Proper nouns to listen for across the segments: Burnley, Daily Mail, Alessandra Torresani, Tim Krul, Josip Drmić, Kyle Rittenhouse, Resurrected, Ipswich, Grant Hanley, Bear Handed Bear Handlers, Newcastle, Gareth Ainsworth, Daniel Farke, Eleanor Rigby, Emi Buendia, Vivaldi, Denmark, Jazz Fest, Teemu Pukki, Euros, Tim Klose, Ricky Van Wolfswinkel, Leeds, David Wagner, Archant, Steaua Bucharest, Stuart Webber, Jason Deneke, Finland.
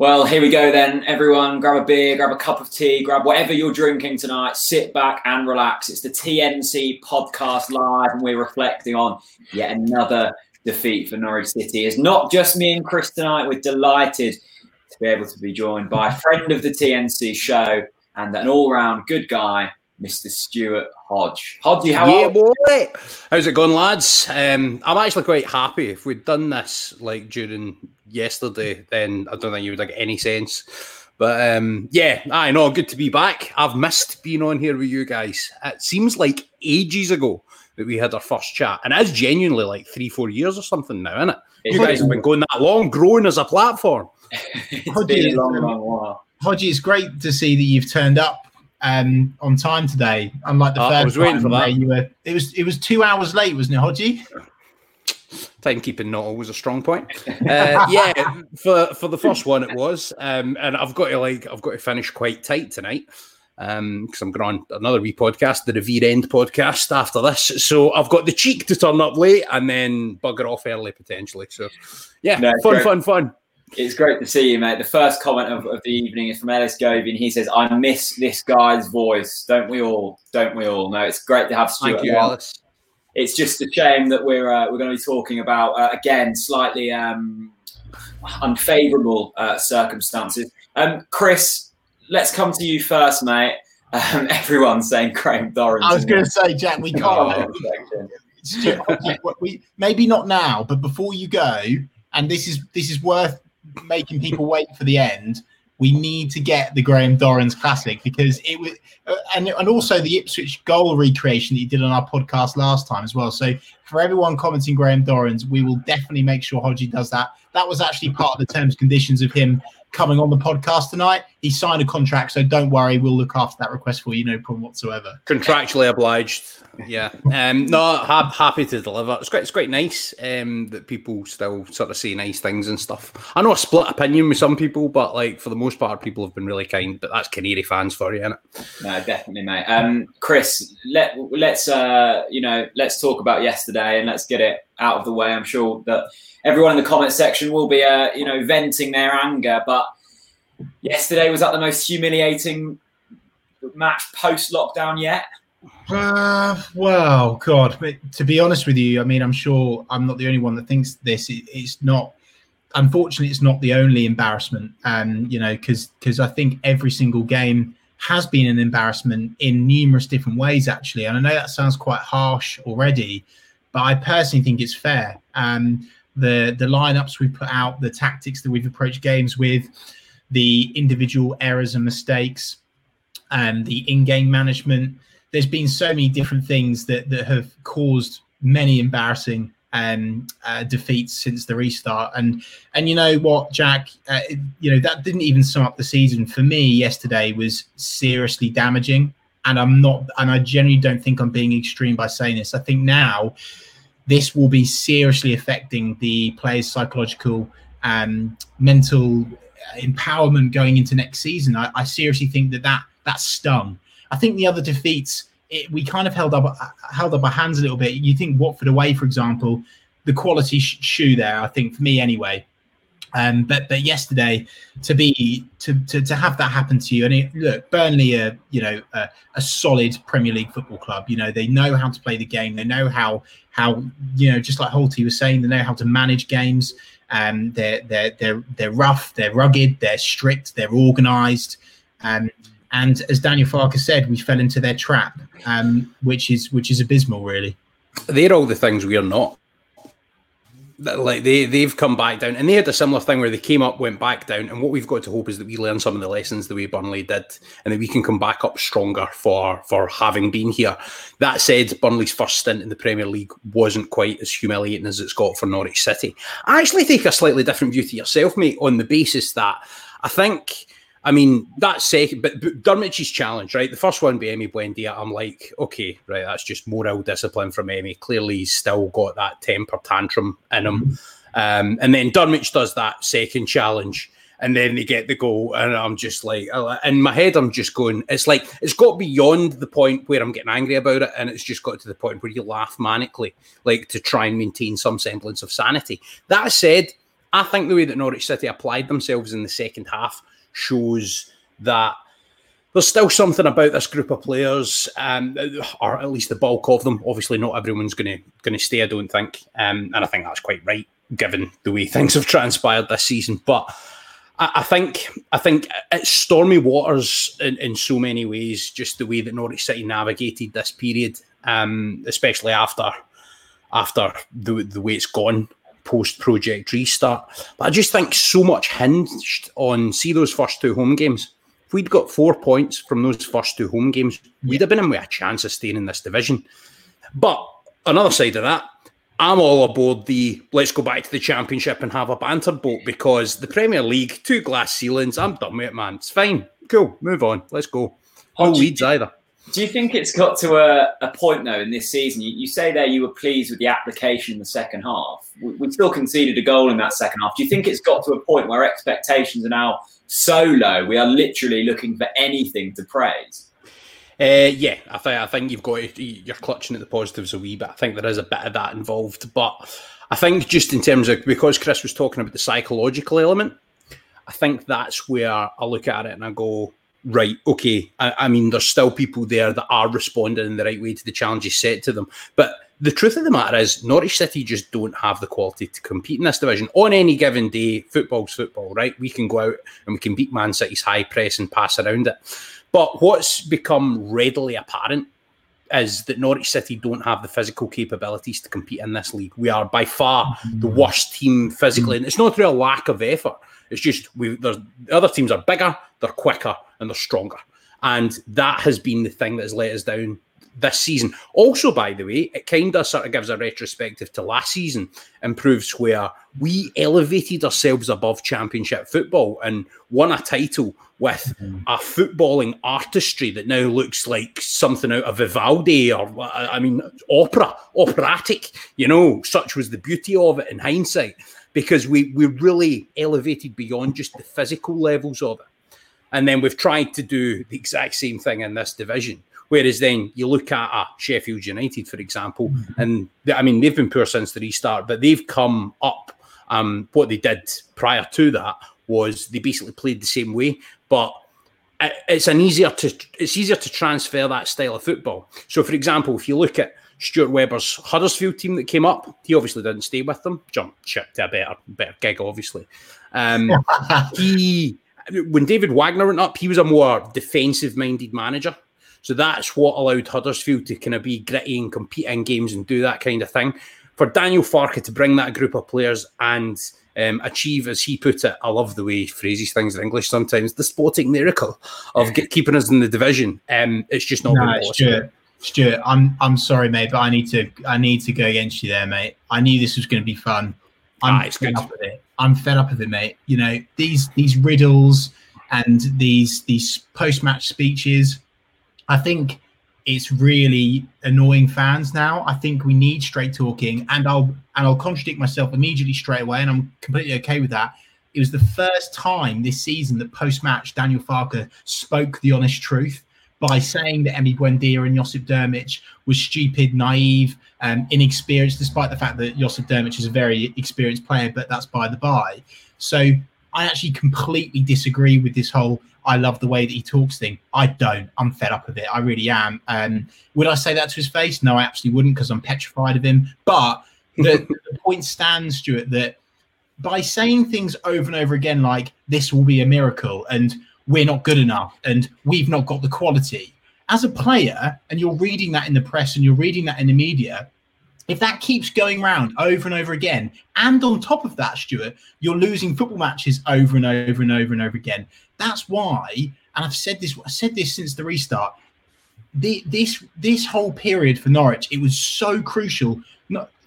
Well, here we go then, everyone. Grab a beer, grab a cup of tea, grab whatever you're drinking tonight. Sit back and relax. It's the TNC podcast live, and we're reflecting on yet another defeat for Norwich City. It's not just me and Chris tonight. We're delighted to be able to be joined by a friend of the TNC show and an all-round good guy, Mr. Stuart Hodge. Hodge, how are you? Yeah, boy. How's it going, lads? I'm actually quite happy. If we'd done this like during yesterday, then I don't think you would like any sense. But yeah, I know. Good to be back. I've missed being on here with you guys. It seems like ages ago that we had our first chat, and it is genuinely like 3-4 years or something now, isn't it? You guys have been going that long, growing as a platform. It's been a long, long while. Hodge, it's great to see that you've turned up on time today. Unlike the first time you were, it was 2 hours late, wasn't it, Hodgie? Timekeeping not always a strong point. Yeah, for the first one it was, and I've got to finish quite tight tonight, because I'm going on another wee podcast, the Revere End podcast after this. So I've got the cheek to turn up late and then bugger off early potentially. So yeah, fun. It's great to see you, mate. The first comment of the evening is from Ellis Govin. He says, I miss this guy's voice. Don't we all? No, it's great to have Stuart. Thank you, Ellis. It's just a shame that we're going to be talking about, again, slightly unfavourable circumstances. Chris, let's come to you first, mate. Everyone's saying Graham Dorrans. I was going to say, Jack, we can't. Stuart, maybe not now, but before you go, and this is worth making people wait for the end. We need to get the Graham Dorrans classic, because it was, and also the Ipswich goal recreation that you did on our podcast last time as well. So for everyone commenting Graham Dorrans, we will definitely make sure Hodgie does that. That was actually part of the terms and conditions of him coming on the podcast tonight. He signed a contract, so don't worry, we'll look after that request for you, no problem whatsoever. Contractually obliged. Yeah. No, happy to deliver. It's quite nice that people still sort of say nice things and stuff. I know a split opinion with some people, but like for the most part, people have been really kind. But that's Canary fans for you, isn't it? No, definitely, mate. Chris, let's talk about yesterday and let's get it out of the way. I'm sure that everyone in the comment section will be venting their anger, but yesterday was that the most humiliating match post lockdown yet? Well, God, but to be honest with you, I mean, I'm sure I'm not the only one that thinks this. It's not, unfortunately, it's not the only embarrassment. Because I think every single game has been an embarrassment in numerous different ways, actually. And I know that sounds quite harsh already, but I personally think it's fair. The lineups we put out, the tactics that we've approached games with, the individual errors and mistakes, the in-game management. There's been so many different things that have caused many embarrassing defeats since the restart. And you know what, Jack? That didn't even sum up the season. For me, yesterday was seriously damaging. And I'm not, and I genuinely don't think I'm being extreme by saying this. I think now this will be seriously affecting the players' psychological and mental empowerment going into next season. I seriously think that stung. I think the other defeats, we kind of held up our hands a little bit. You think Watford away, for example, the quality shoe there, I think, for me anyway. But yesterday, to have that happen to you, and Burnley are a solid Premier League football club. You know, they know how to play the game. They know how just like Holty was saying, they know how to manage games. They're rough, they're rugged, they're strict, they're organised. And as Daniel Farke said, we fell into their trap, which is abysmal, really. They're all the things we are not. Like they've come back down, and they had a similar thing where they came up, went back down, and what we've got to hope is that we learn some of the lessons the way Burnley did, and that we can come back up stronger for having been here. That said, Burnley's first stint in the Premier League wasn't quite as humiliating as it's got for Norwich City. I actually take a slightly different view to yourself, mate, on the basis that I think. I mean, that's second, but Drmić's challenge, right? The first one by Emi Buendia, I'm like, okay, right, that's just moral discipline from Emi. Clearly, he's still got that temper tantrum in him. And then Drmić does that second challenge, and then they get the goal, and I'm just like, in my head, I'm just going, it's like, it's got beyond the point where I'm getting angry about it, and it's just got to the point where you laugh manically, like to try and maintain some semblance of sanity. That said, I think the way that Norwich City applied themselves in the second half shows that there's still something about this group of players, or at least the bulk of them. Obviously, not everyone's going to stay, I don't think. And I think that's quite right, given the way things have transpired this season. But I think it's stormy waters in so many ways, just the way that Norwich City navigated this period, especially after the way it's gone post-Project Restart. But I just think so much hinged on, see those first two home games. If we'd got 4 points from those first two home games, we'd have been in with a chance of staying in this division. But another side of that, I'm all aboard the let's go back to the Championship and have a banter boat, because the Premier League, two glass ceilings, I'm done with it, man. It's fine. Cool. Move on. Let's go. No leads either. Do you think it's got to a point, though, in this season? You say there you were pleased with the application in the second half. We still conceded a goal in that second half. Do you think it's got to a point where expectations are now so low, we are literally looking for anything to praise? Yeah, I think you've got to, you're clutching at the positives a wee bit. I think there is a bit of that involved, but I think just in terms of, because Chris was talking about the psychological element, I think that's where I look at it and I go, right, okay. I mean, there's still people there that are responding in the right way to the challenges set to them, but the truth of the matter is, Norwich City just don't have the quality to compete in this division. On any given day, football's football, right? We can go out and we can beat Man City's high press and pass around it. But what's become readily apparent is that Norwich City don't have the physical capabilities to compete in this league. We are by far the worst team physically. And it's not through a lack of effort. It's just the other teams are bigger, they're quicker, and they're stronger. And that has been the thing that has let us down this season. Also, by the way, it kind of sort of gives a retrospective to last season and proves where we elevated ourselves above Championship football and won a title with a footballing artistry that now looks like something out of Vivaldi or, I mean, operatic, you know, such was the beauty of it in hindsight, because we really elevated beyond just the physical levels of it. And then we've tried to do the exact same thing in this division. Whereas then you look at Sheffield United, for example, and I mean, they've been poor since the restart, but they've come up. What they did prior to that was they basically played the same way, but it's easier to transfer that style of football. So, for example, if you look at Stuart Webber's Huddersfield team that came up, he obviously didn't stay with them, jumped ship to a better gig, obviously. When David Wagner went up, he was a more defensive-minded manager. So that's what allowed Huddersfield to kind of be gritty and compete in games and do that kind of thing. For Daniel Farke to bring that group of players and achieve, as he put it, I love the way he phrases things in English sometimes, the sporting miracle of keeping us in the division. It's just not been possible. Stuart, I'm sorry, mate, but I need to go against you there, mate. I knew this was going to be fun. I'm fed up with it, mate. You know, these riddles and these post-match speeches. I think it's really annoying fans now. I think we need straight talking, and I'll contradict myself immediately straight away, and I'm completely okay with that. It was the first time this season that post-match Daniel Farke spoke the honest truth by saying that Emi Buendia and Josip Drmić was stupid, naive, inexperienced, despite the fact that Josip Drmić is a very experienced player, but that's by the by. So I actually completely disagree with this whole I love the way that he talks thing. I don't. I'm fed up with it. I really am. Would I say that to his face? No, I absolutely wouldn't, because I'm petrified of him. But the point stands, Stuart, that by saying things over and over again like this will be a miracle and we're not good enough and we've not got the quality, as a player, and you're reading that in the press and you're reading that in the media, if that keeps going round over and over again, and on top of that, Stuart, you're losing football matches over and over and over and over again. That's why, and I've said this since the restart, this whole period for Norwich, it was so crucial.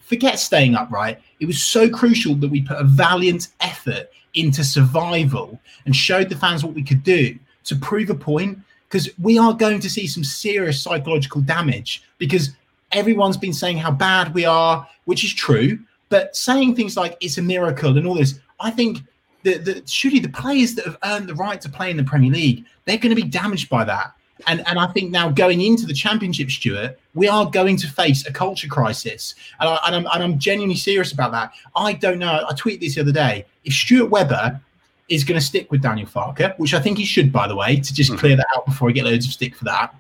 Forget staying upright. It was so crucial that we put a valiant effort into survival and showed the fans what we could do to prove a point, because we are going to see some serious psychological damage, because everyone's been saying how bad we are, which is true, but saying things like it's a miracle and all this, I think that surely the players that have earned the right to play in the Premier League, they're going to be damaged by that. And I think now going into the Championship, Stuart, we are going to face a culture crisis. And I'm genuinely serious about that. I don't know. I tweeted this the other day. If Stuart Webber is going to stick with Daniel Farke, which I think he should, by the way, to just clear that out before I get loads of stick for that,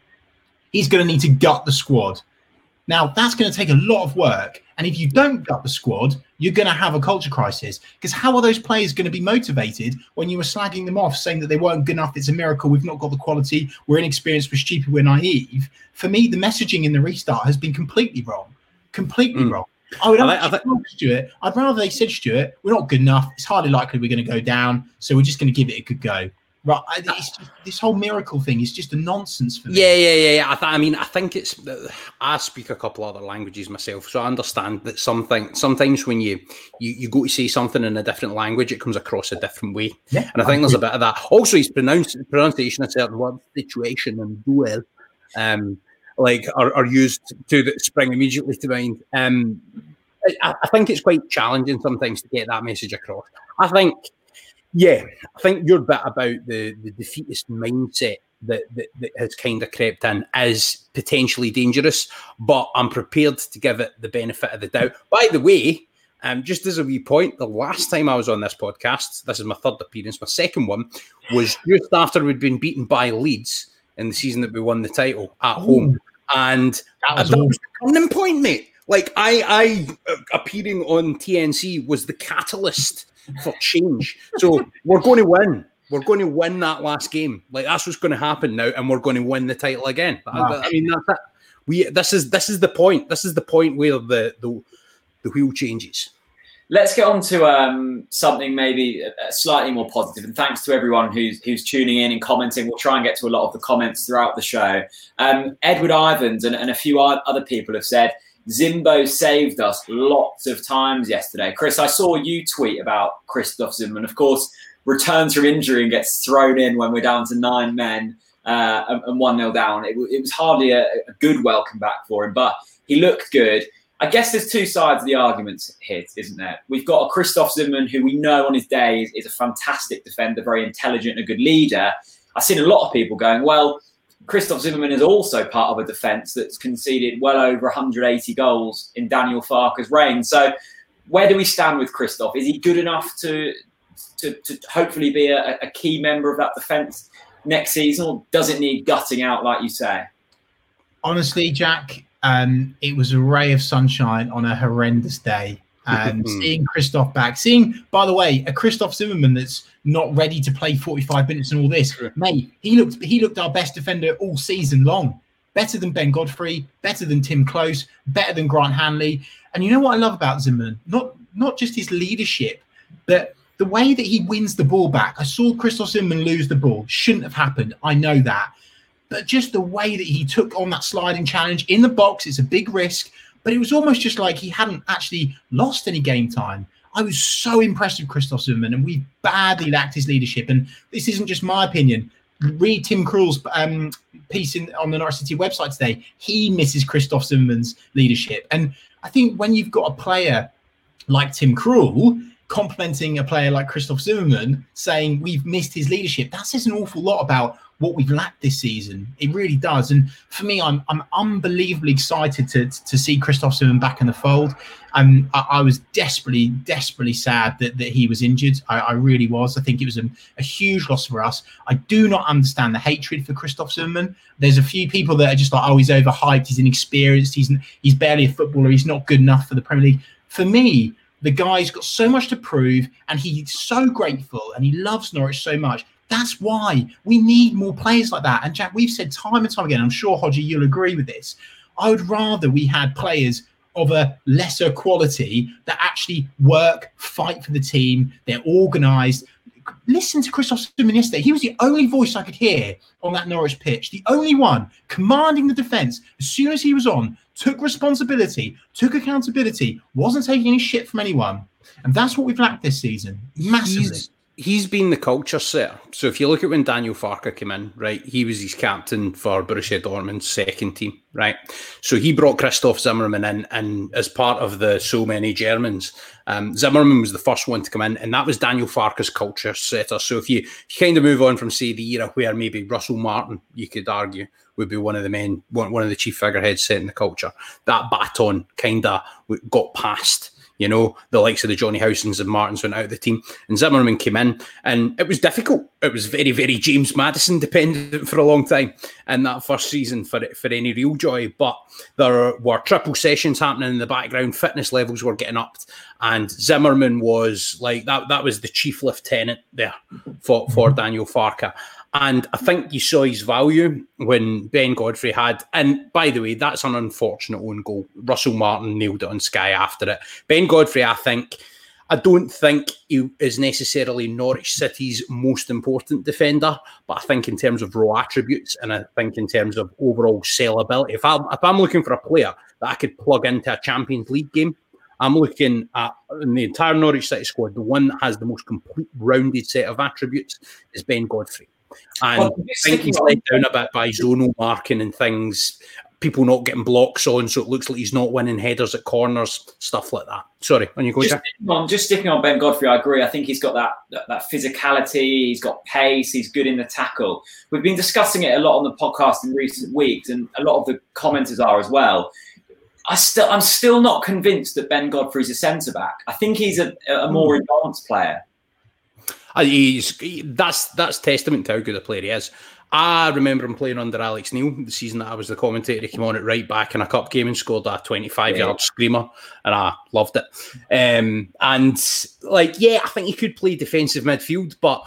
he's going to need to gut the squad. Now, that's going to take a lot of work. And if you don't gut the squad, you're going to have a culture crisis. Because how are those players going to be motivated when you were slagging them off, saying that they weren't good enough, it's a miracle, we've not got the quality, we're inexperienced, we're stupid, we're naive? For me, the messaging in the restart has been completely wrong. Completely wrong. I'd rather they said, Stuart, we're not good enough. It's hardly likely we're going to go down, so we're just going to give it a good go. Right, it's just, this whole miracle thing is just a nonsense for me. Yeah. I think it's. I speak a couple other languages myself, so I understand that sometimes when you go to say something in a different language, it comes across a different way. Yeah, and I think there's a bit of that. Also, he's pronunciation of certain words, situation, and duel, are used two that spring immediately to mind. I think it's quite challenging sometimes to get that message across. I think your bit about the defeatist mindset that has kind of crept in is potentially dangerous, but I'm prepared to give it the benefit of the doubt. By the way, just as a wee point, the last time I was on this podcast, this is my third appearance, my second one, was just after we'd been beaten by Leeds in the season that we won the title at home. And that was the turning point, mate. Like, I appearing on TNC was the catalyst for change. So we're going to win. We're going to win that last game. Like, that's what's going to happen now, and we're going to win the title again. Wow. I mean, that's it. This is the point. This is the point where the wheel changes. Let's get on to something maybe slightly more positive. And thanks to everyone who's tuning in and commenting. We'll try and get to a lot of the comments throughout the show. Edward Ivans and a few other people have said, Zimbo saved us lots of times yesterday. Chris, I saw you tweet about Christoph Zimmermann. Of course, returns from injury and gets thrown in when we're down to nine men and 1-0 down. It was hardly a good welcome back for him, but he looked good. I guess there's two sides of the argument here, isn't there? We've got a Christoph Zimmermann who we know on his day is a fantastic defender, very intelligent, a good leader. I've seen a lot of people going, well, Christoph Zimmermann is also part of a defence that's conceded well over 180 goals in Daniel Farke's reign. So where do we stand with Christoph? Is he good enough to hopefully be a key member of that defence next season, or does it need gutting out, like you say? Honestly, Jack, it was a ray of sunshine on a horrendous day. Seeing Christoph back, by the way, a Christoph Zimmermann that's not ready to play 45 minutes and all this, mate, he looked our best defender all season long. Better than Ben Godfrey, better than Tim Klose, better than Grant Hanley. And you know what I love about Zimmermann? Not just his leadership, but the way that he wins the ball back. I saw Christoph Zimmermann lose the ball. Shouldn't have happened. I know that. But just the way that he took on that sliding challenge in the box, it's a big risk. But it was almost just like he hadn't actually lost any game time. I was so impressed with Christoph Zimmermann, and we badly lacked his leadership. And this isn't just my opinion. Read Tim Krul's piece on the Norwich City website today. He misses Christoph Zimmermann's leadership. And I think when you've got a player like Tim Krul complimenting a player like Christoph Zimmermann, saying we've missed his leadership, that says an awful lot about what we've lacked this season. It really does. And for me, I'm unbelievably excited to see Christoph Zimmermann back in the fold. I was desperately sad that he was injured. I really was. I think it was a huge loss for us. I do not understand the hatred for Christoph Zimmermann. There's a few people that are just like, oh, he's overhyped, he's inexperienced, he's barely a footballer, he's not good enough for the Premier League. For me, the guy's got so much to prove, and he's so grateful, and he loves Norwich so much. That's why we need more players like that. And, Jack, we've said time and time again, I'm sure, Hodge, you'll agree with this, I would rather we had players of a lesser quality that actually work, fight for the team, they're organised. Listen to Christoph Zimmermann yesterday. He was the only voice I could hear on that Norwich pitch, the only one commanding the defence. As soon as he was on, took responsibility, took accountability, wasn't taking any shit from anyone. And that's what we've lacked this season, massively. He's he's been the culture setter. So if you look at when Daniel Farke came in, right, he was his captain for Borussia Dortmund's second team, right? So he brought Christoph Zimmermann in, and as part of the so many Germans, Zimmermann was the first one to come in, and that was Daniel Farke's culture setter. So if you kind of move on from, say, the era where maybe Russell Martin, you could argue, would be one of the chief figureheads setting the culture, that baton kind of got passed. You know, the likes of the Johnny Howsons and Martins went out of the team, and Zimmermann came in, and it was difficult. It was very, very James Maddison dependent for a long time in that first season for any real joy. But there were triple sessions happening in the background. Fitness levels were getting upped, and Zimmermann was like that. That was the chief lieutenant there for Daniel Farke. And I think you saw his value when Ben Godfrey had, and by the way, that's an unfortunate own goal. Russell Martin nailed it on Sky after it. Ben Godfrey, I don't think he is necessarily Norwich City's most important defender, but I think in terms of raw attributes, and I think in terms of overall sellability, if I'm looking for a player that I could plug into a Champions League game, I'm looking at, in the entire Norwich City squad, the one that has the most complete rounded set of attributes is Ben Godfrey. And I think he's let down a bit by zonal marking and things, people not getting blocks on, so it looks like he's not winning headers at corners, stuff like that. Sorry, on you go. Just sticking on Ben Godfrey, I agree. I think he's got that physicality, he's got pace, he's good in the tackle. We've been discussing it a lot on the podcast in recent weeks, and a lot of the commenters are as well. I'm still not convinced that Ben Godfrey's a centre-back. I think he's a more advanced player. That's testament to how good a player he is. I remember him playing under Alex Neil the season that I was the commentator. He came on at right back in a cup game and scored a 25-yard screamer, and I loved it. I think he could play defensive midfield, but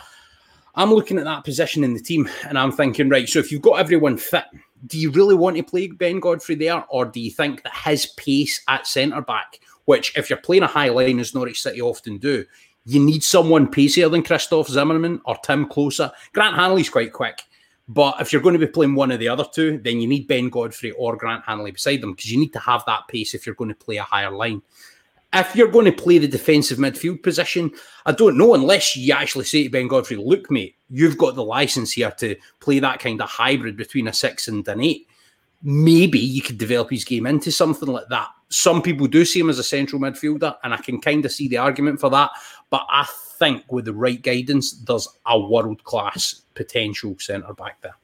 I'm looking at that position in the team and I'm thinking, right, so if you've got everyone fit, do you really want to play Ben Godfrey there, or do you think that his pace at centre-back, which if you're playing a high line, as Norwich City often do, you need someone pacier than Christoph Zimmermann or Tim Klose. Grant Hanley's quite quick, but if you're going to be playing one of the other two, then you need Ben Godfrey or Grant Hanley beside them, because you need to have that pace if you're going to play a higher line. If you're going to play the defensive midfield position, I don't know, unless you actually say to Ben Godfrey, look, mate, you've got the licence here to play that kind of hybrid between a 6 and an 8. Maybe you could develop his game into something like that. Some people do see him as a central midfielder, and I can kind of see the argument for that. But I think with the right guidance, there's a world-class potential centre-back there.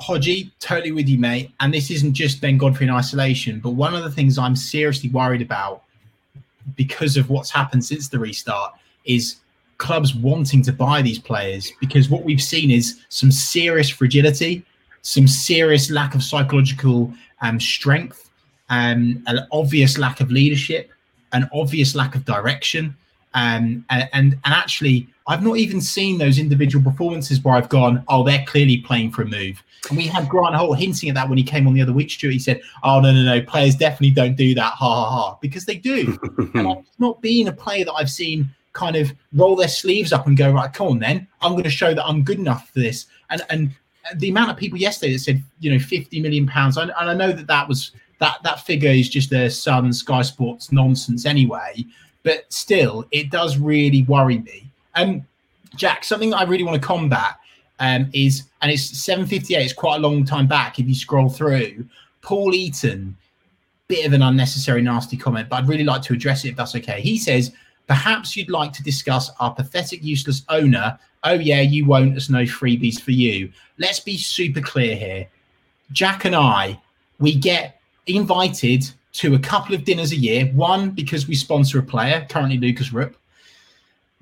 Hodgie, totally with you, mate. And this isn't just Ben Godfrey in isolation, but one of the things I'm seriously worried about because of what's happened since the restart is clubs wanting to buy these players, because what we've seen is some serious fragility, some serious lack of psychological strength, an obvious lack of leadership, an obvious lack of direction. And actually, I've not even seen those individual performances where I've gone, oh, they're clearly playing for a move. And we had Grant Holt hinting at that when he came on the other week, Stuart. He said, oh, no, players definitely don't do that, ha, ha, ha, because they do. And I've not been a player that I've seen kind of roll their sleeves up and go, right, come on then, I'm going to show that I'm good enough for this. And the amount of people yesterday that said, you know, £50 million, and I know that was that figure is just Sky Sports nonsense anyway, but still, it does really worry me. Jack, something I really want to combat is, and it's 7:58, it's quite a long time back if you scroll through, Paul Eaton, bit of an unnecessary nasty comment, but I'd really like to address it if that's okay. He says, perhaps you'd like to discuss our pathetic, useless owner. Oh yeah, you won't, there's no freebies for you. Let's be super clear here. Jack and I, we get invited to a couple of dinners a year. One, because we sponsor a player, currently Lucas Rupp.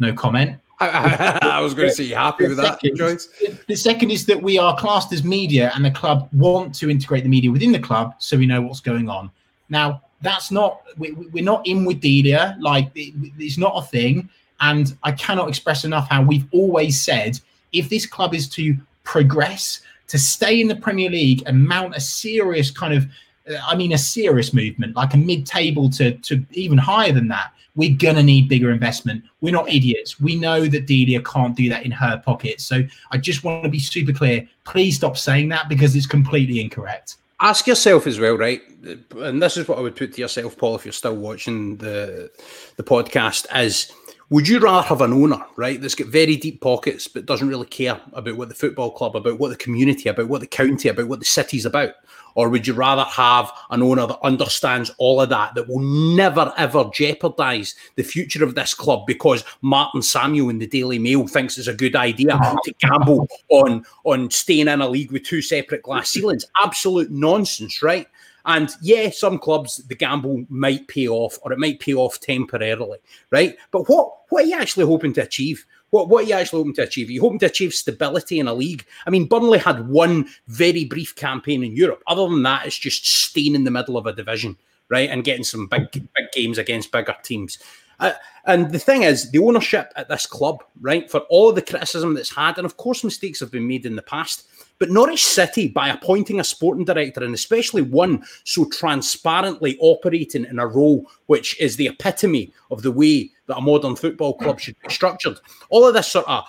No comment. I was going to say, you happy with that choice? The second is that we are classed as media, and the club want to integrate the media within the club so we know what's going on. Now, that's not, we're not in with Delia. Like, it's not a thing. And I cannot express enough how we've always said, if this club is to progress, to stay in the Premier League and mount a serious kind of, a serious movement, like a mid-table to even higher than that, we're going to need bigger investment. We're not idiots. We know that Delia can't do that in her pocket. So I just want to be super clear. Please stop saying that, because it's completely incorrect. Ask yourself as well, right? And this is what I would put to yourself, Paul, if you're still watching the podcast, is Would you rather have an owner, right, that's got very deep pockets but doesn't really care about what the football club, about what the community, about what the county, about what the city's about? Or would you rather have an owner that understands all of that, that will never, ever jeopardise the future of this club because Martin Samuel in the Daily Mail thinks it's a good idea to gamble on staying in a league with two separate glass ceilings? Absolute nonsense, right? And yeah, some clubs, the gamble might pay off, or it might pay off temporarily, right? But what are you actually hoping to achieve? What are you actually hoping to achieve? Are you hoping to achieve stability in a league? I mean, Burnley had one very brief campaign in Europe. Other than that, it's just staying in the middle of a division, right? And getting some big games against bigger teams. And the thing is, the ownership at this club, right, for all the criticism that's had, and of course mistakes have been made in the past, but Norwich City, by appointing a sporting director, and especially one so transparently operating in a role which is the epitome of the way that a modern football club should be structured, all of this sort of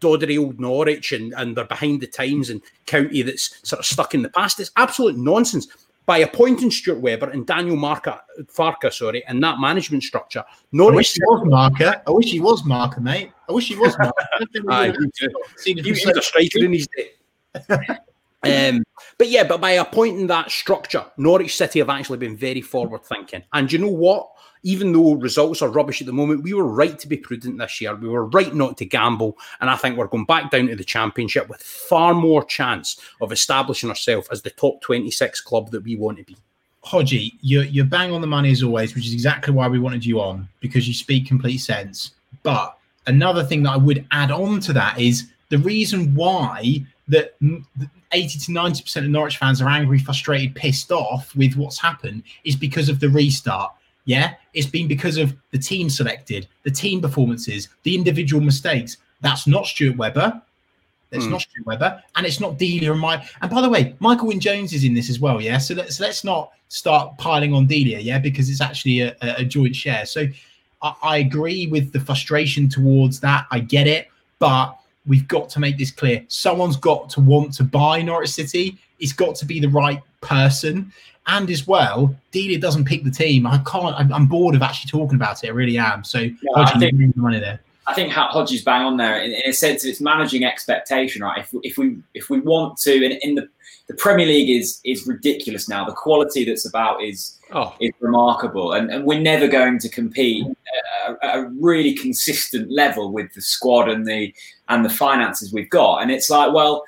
doddery old Norwich and they're behind the times and county that's sort of stuck in the past, it's absolute nonsense. By appointing Stuart Webber and Daniel Farke, and that management structure, Norwich. I wish he was Marker, mate. I wish he was Marker. He's a striker in his day. But by appointing that structure, Norwich City have actually been very forward thinking. And you know what? Even though results are rubbish at the moment, we were right to be prudent this year. We were right not to gamble. And I think we're going back down to the Championship with far more chance of establishing ourselves as the top 26 club that we want to be. Hodgie, you're bang on the money as always, which is exactly why we wanted you on, because you speak complete sense. But another thing that I would add on to that is the reason why that 80 to 90% of Norwich fans are angry, frustrated, pissed off with what's happened is because of the restart. Yeah, it's been because of the team selected, the team performances, the individual mistakes. That's not Stuart Webber. And it's not Delia and my. And by the way, Michael Wynne-Jones is in this as well. Yeah, so let's not start piling on Delia. Yeah, because it's actually a joint share. So I agree with the frustration towards that. I get it, but we've got to make this clear. Someone's got to want to buy Norwich City. It's got to be the right person. And as well, Delia doesn't pick the team. I'm bored of actually talking about it. I really am. So yeah, Hodge, I think the money there. I think Hodge's bang on there. In a sense, it's managing expectation, right? If we want to, and in the Premier League is ridiculous now. The quality that's about is remarkable, and we're never going to compete at a really consistent level with the squad and the finances we've got. And it's like, well,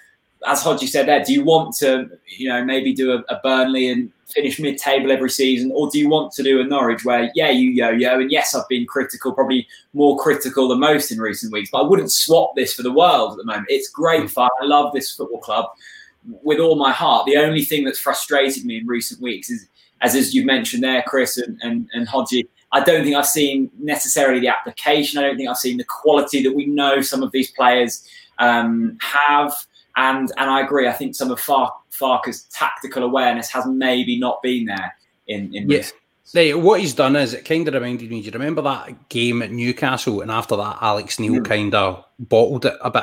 as Hodgie said there, do you want to, maybe do a Burnley and finish mid-table every season, or do you want to do a Norwich where, yeah, you yo-yo, and yes, I've been critical, probably more critical than most in recent weeks, but I wouldn't swap this for the world at the moment. It's great fun. I love this football club with all my heart. The only thing that's frustrated me in recent weeks is, as you've mentioned there, Chris and Hodgie, I don't think I've seen necessarily the application. I don't think I've seen the quality that we know some of these players have. And I agree. I think some of Farke's tactical awareness has maybe not been there in this. Yeah, what he's done is, it kind of reminded me, do you remember that game at Newcastle? And after that, Alex Neil kind of bottled it a bit.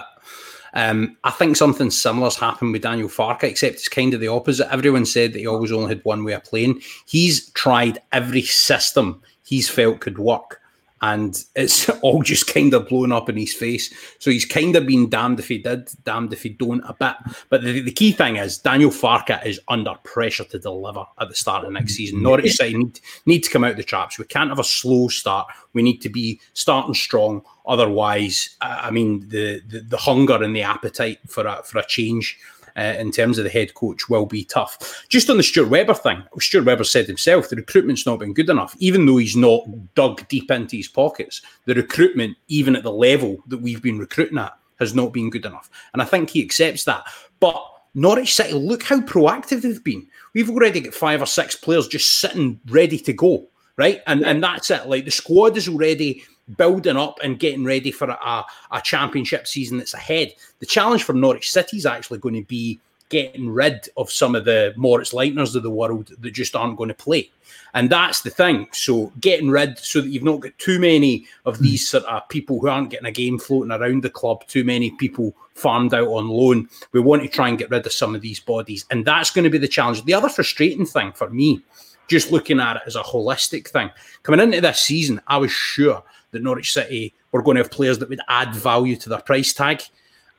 I think something similar's happened with Daniel Farke, except it's kind of the opposite. Everyone said that he always only had one way of playing. He's tried every system he's felt could work, and it's all just kind of blown up in his face. So he's kind of been damned if he did, damned if he don't a bit. But the key thing is, Daniel Farke is under pressure to deliver at the start of next season. Norwich City need to come out of the traps. We can't have a slow start. We need to be starting strong. Otherwise, I mean, the hunger and the appetite for a change in terms of the head coach will be tough. Just on the Stuart Webber thing, Stuart Webber said himself, the recruitment's not been good enough. Even though he's not dug deep into his pockets, the recruitment, even at the level that we've been recruiting at, has not been good enough. And I think he accepts that. But Norwich City, look how proactive they've been. We've already got 5 or 6 players just sitting ready to go, right? And that's it. Like, the squad is already building up and getting ready for a championship season that's ahead. The challenge for Norwich City is actually going to be getting rid of some of the Moritz Leitners of the world that just aren't going to play. And that's the thing. So getting rid, so that you've not got too many of these sort of people who aren't getting a game floating around the club, too many people farmed out on loan. We want to try and get rid of some of these bodies. And that's going to be the challenge. The other frustrating thing for me, just looking at it as a holistic thing, coming into this season, I was sure that Norwich City were going to have players that would add value to their price tag.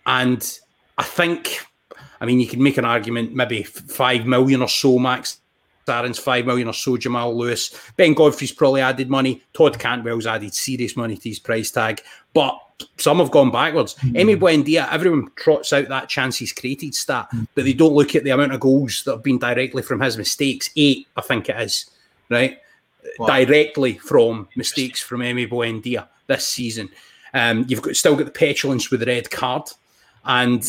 And I think, I mean, you can make an argument, maybe 5 million or so, Max Aarons, 5 million or so, Jamal Lewis. Ben Godfrey's probably added money. Todd Cantwell's added serious money to his price tag. But some have gone backwards. Emi Buendia, everyone trots out that chance he's created stat, but they don't look at the amount of goals that have been directly from his mistakes. 8, I think it is, right? Wow. Directly from mistakes from Emi Buendia this season. You've got still got the petulance with the red card. And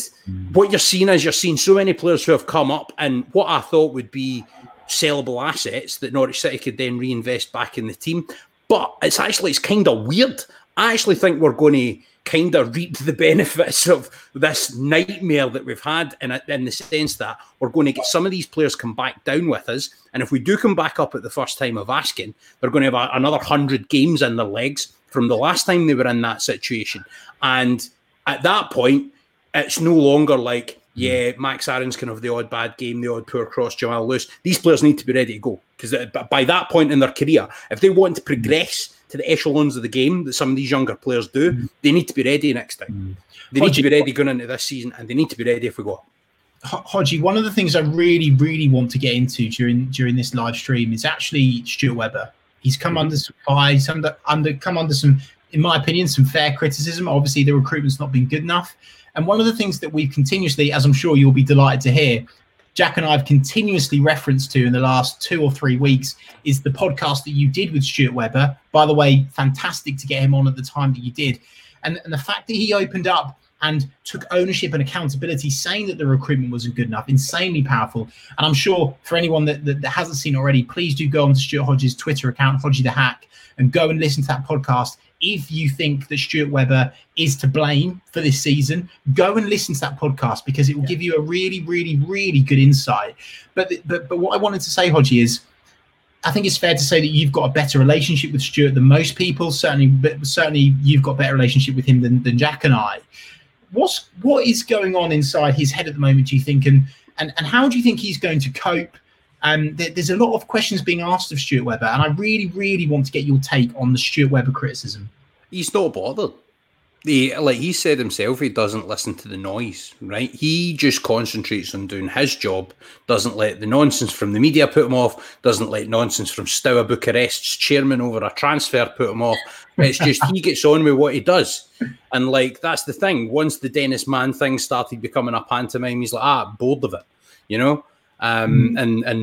what you're seeing is you're seeing so many players who have come up and what I thought would be sellable assets that Norwich City could then reinvest back in the team. But it's actually, it's kind of weird. I actually think we're going to kind of reap the benefits of this nightmare that we've had in the sense that we're going to get some of these players come back down with us. And if we do come back up at the first time of asking, they're going to have another 100 games in their legs from the last time they were in that situation. And at that point, it's no longer like, yeah, Max Aarons can have the odd bad game, the odd poor cross, Jamal Lewis. These players need to be ready to go. Because by that point in their career, if they want to progress to the echelons of the game that some of these younger players do, they need to be ready next time. They need to be ready going into this season, and they need to be ready if we go up. Hodgie, one of the things I really, really want to get into during this live stream is actually Stuart Webber. He's come under some fire, he's come under some, in my opinion, some fair criticism. Obviously, the recruitment's not been good enough. And one of the things that we've continuously, as I'm sure you'll be delighted to hear, Jack and I have continuously referenced to in the last 2 or 3 weeks is the podcast that you did with Stuart Webber. By the way, fantastic to get him on at the time that you did. And the fact that he opened up and took ownership and accountability, saying that the recruitment wasn't good enough, insanely powerful. And I'm sure for anyone that hasn't seen already, please do go on to Stuart Hodge's Twitter account, Hodgie the Hack, and go and listen to that podcast. If you think that Stuart Webber is to blame for this season, go and listen to that podcast because it will give you a really, really, really good insight. But what I wanted to say, Hodgie, is I think it's fair to say that you've got a better relationship with Stuart than most people. Certainly you've got a better relationship with him than Jack and I. What is going on inside his head at the moment, do you think? And how do you think he's going to cope? There's a lot of questions being asked of Stuart Webber, and I really, really want to get your take on the Stuart Webber criticism. He's not bothered. Like he said himself, he doesn't listen to the noise, right? He just concentrates on doing his job, doesn't let the nonsense from the media put him off, doesn't let nonsense from Steaua Bucharest's chairman over a transfer put him off. It's just he gets on with what he does. And, like, that's the thing. Once the Dennis Mann thing started becoming a pantomime, he's like, bored of it, you know? And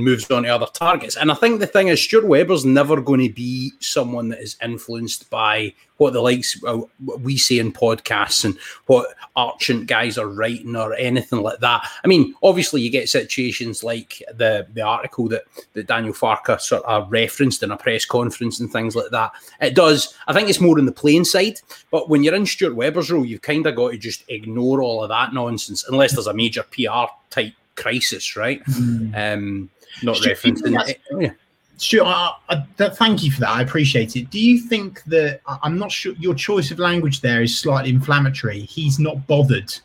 moves on to other targets. And I think the thing is, Stuart Webber's never going to be someone that is influenced by what the likes what we say in podcasts and what Archant guys are writing or anything like that. I mean, obviously you get situations like the article that Daniel Farke sort of referenced in a press conference and things like that. It does. I think it's more on the playing side. But when you're in Stuart Webber's role, you've kind of got to just ignore all of that nonsense unless there's a major PR type crisis, right? Not referencing. Stuart, thank you for that. I appreciate it. Do you think that I'm not sure your choice of language there is slightly inflammatory? He's not bothered.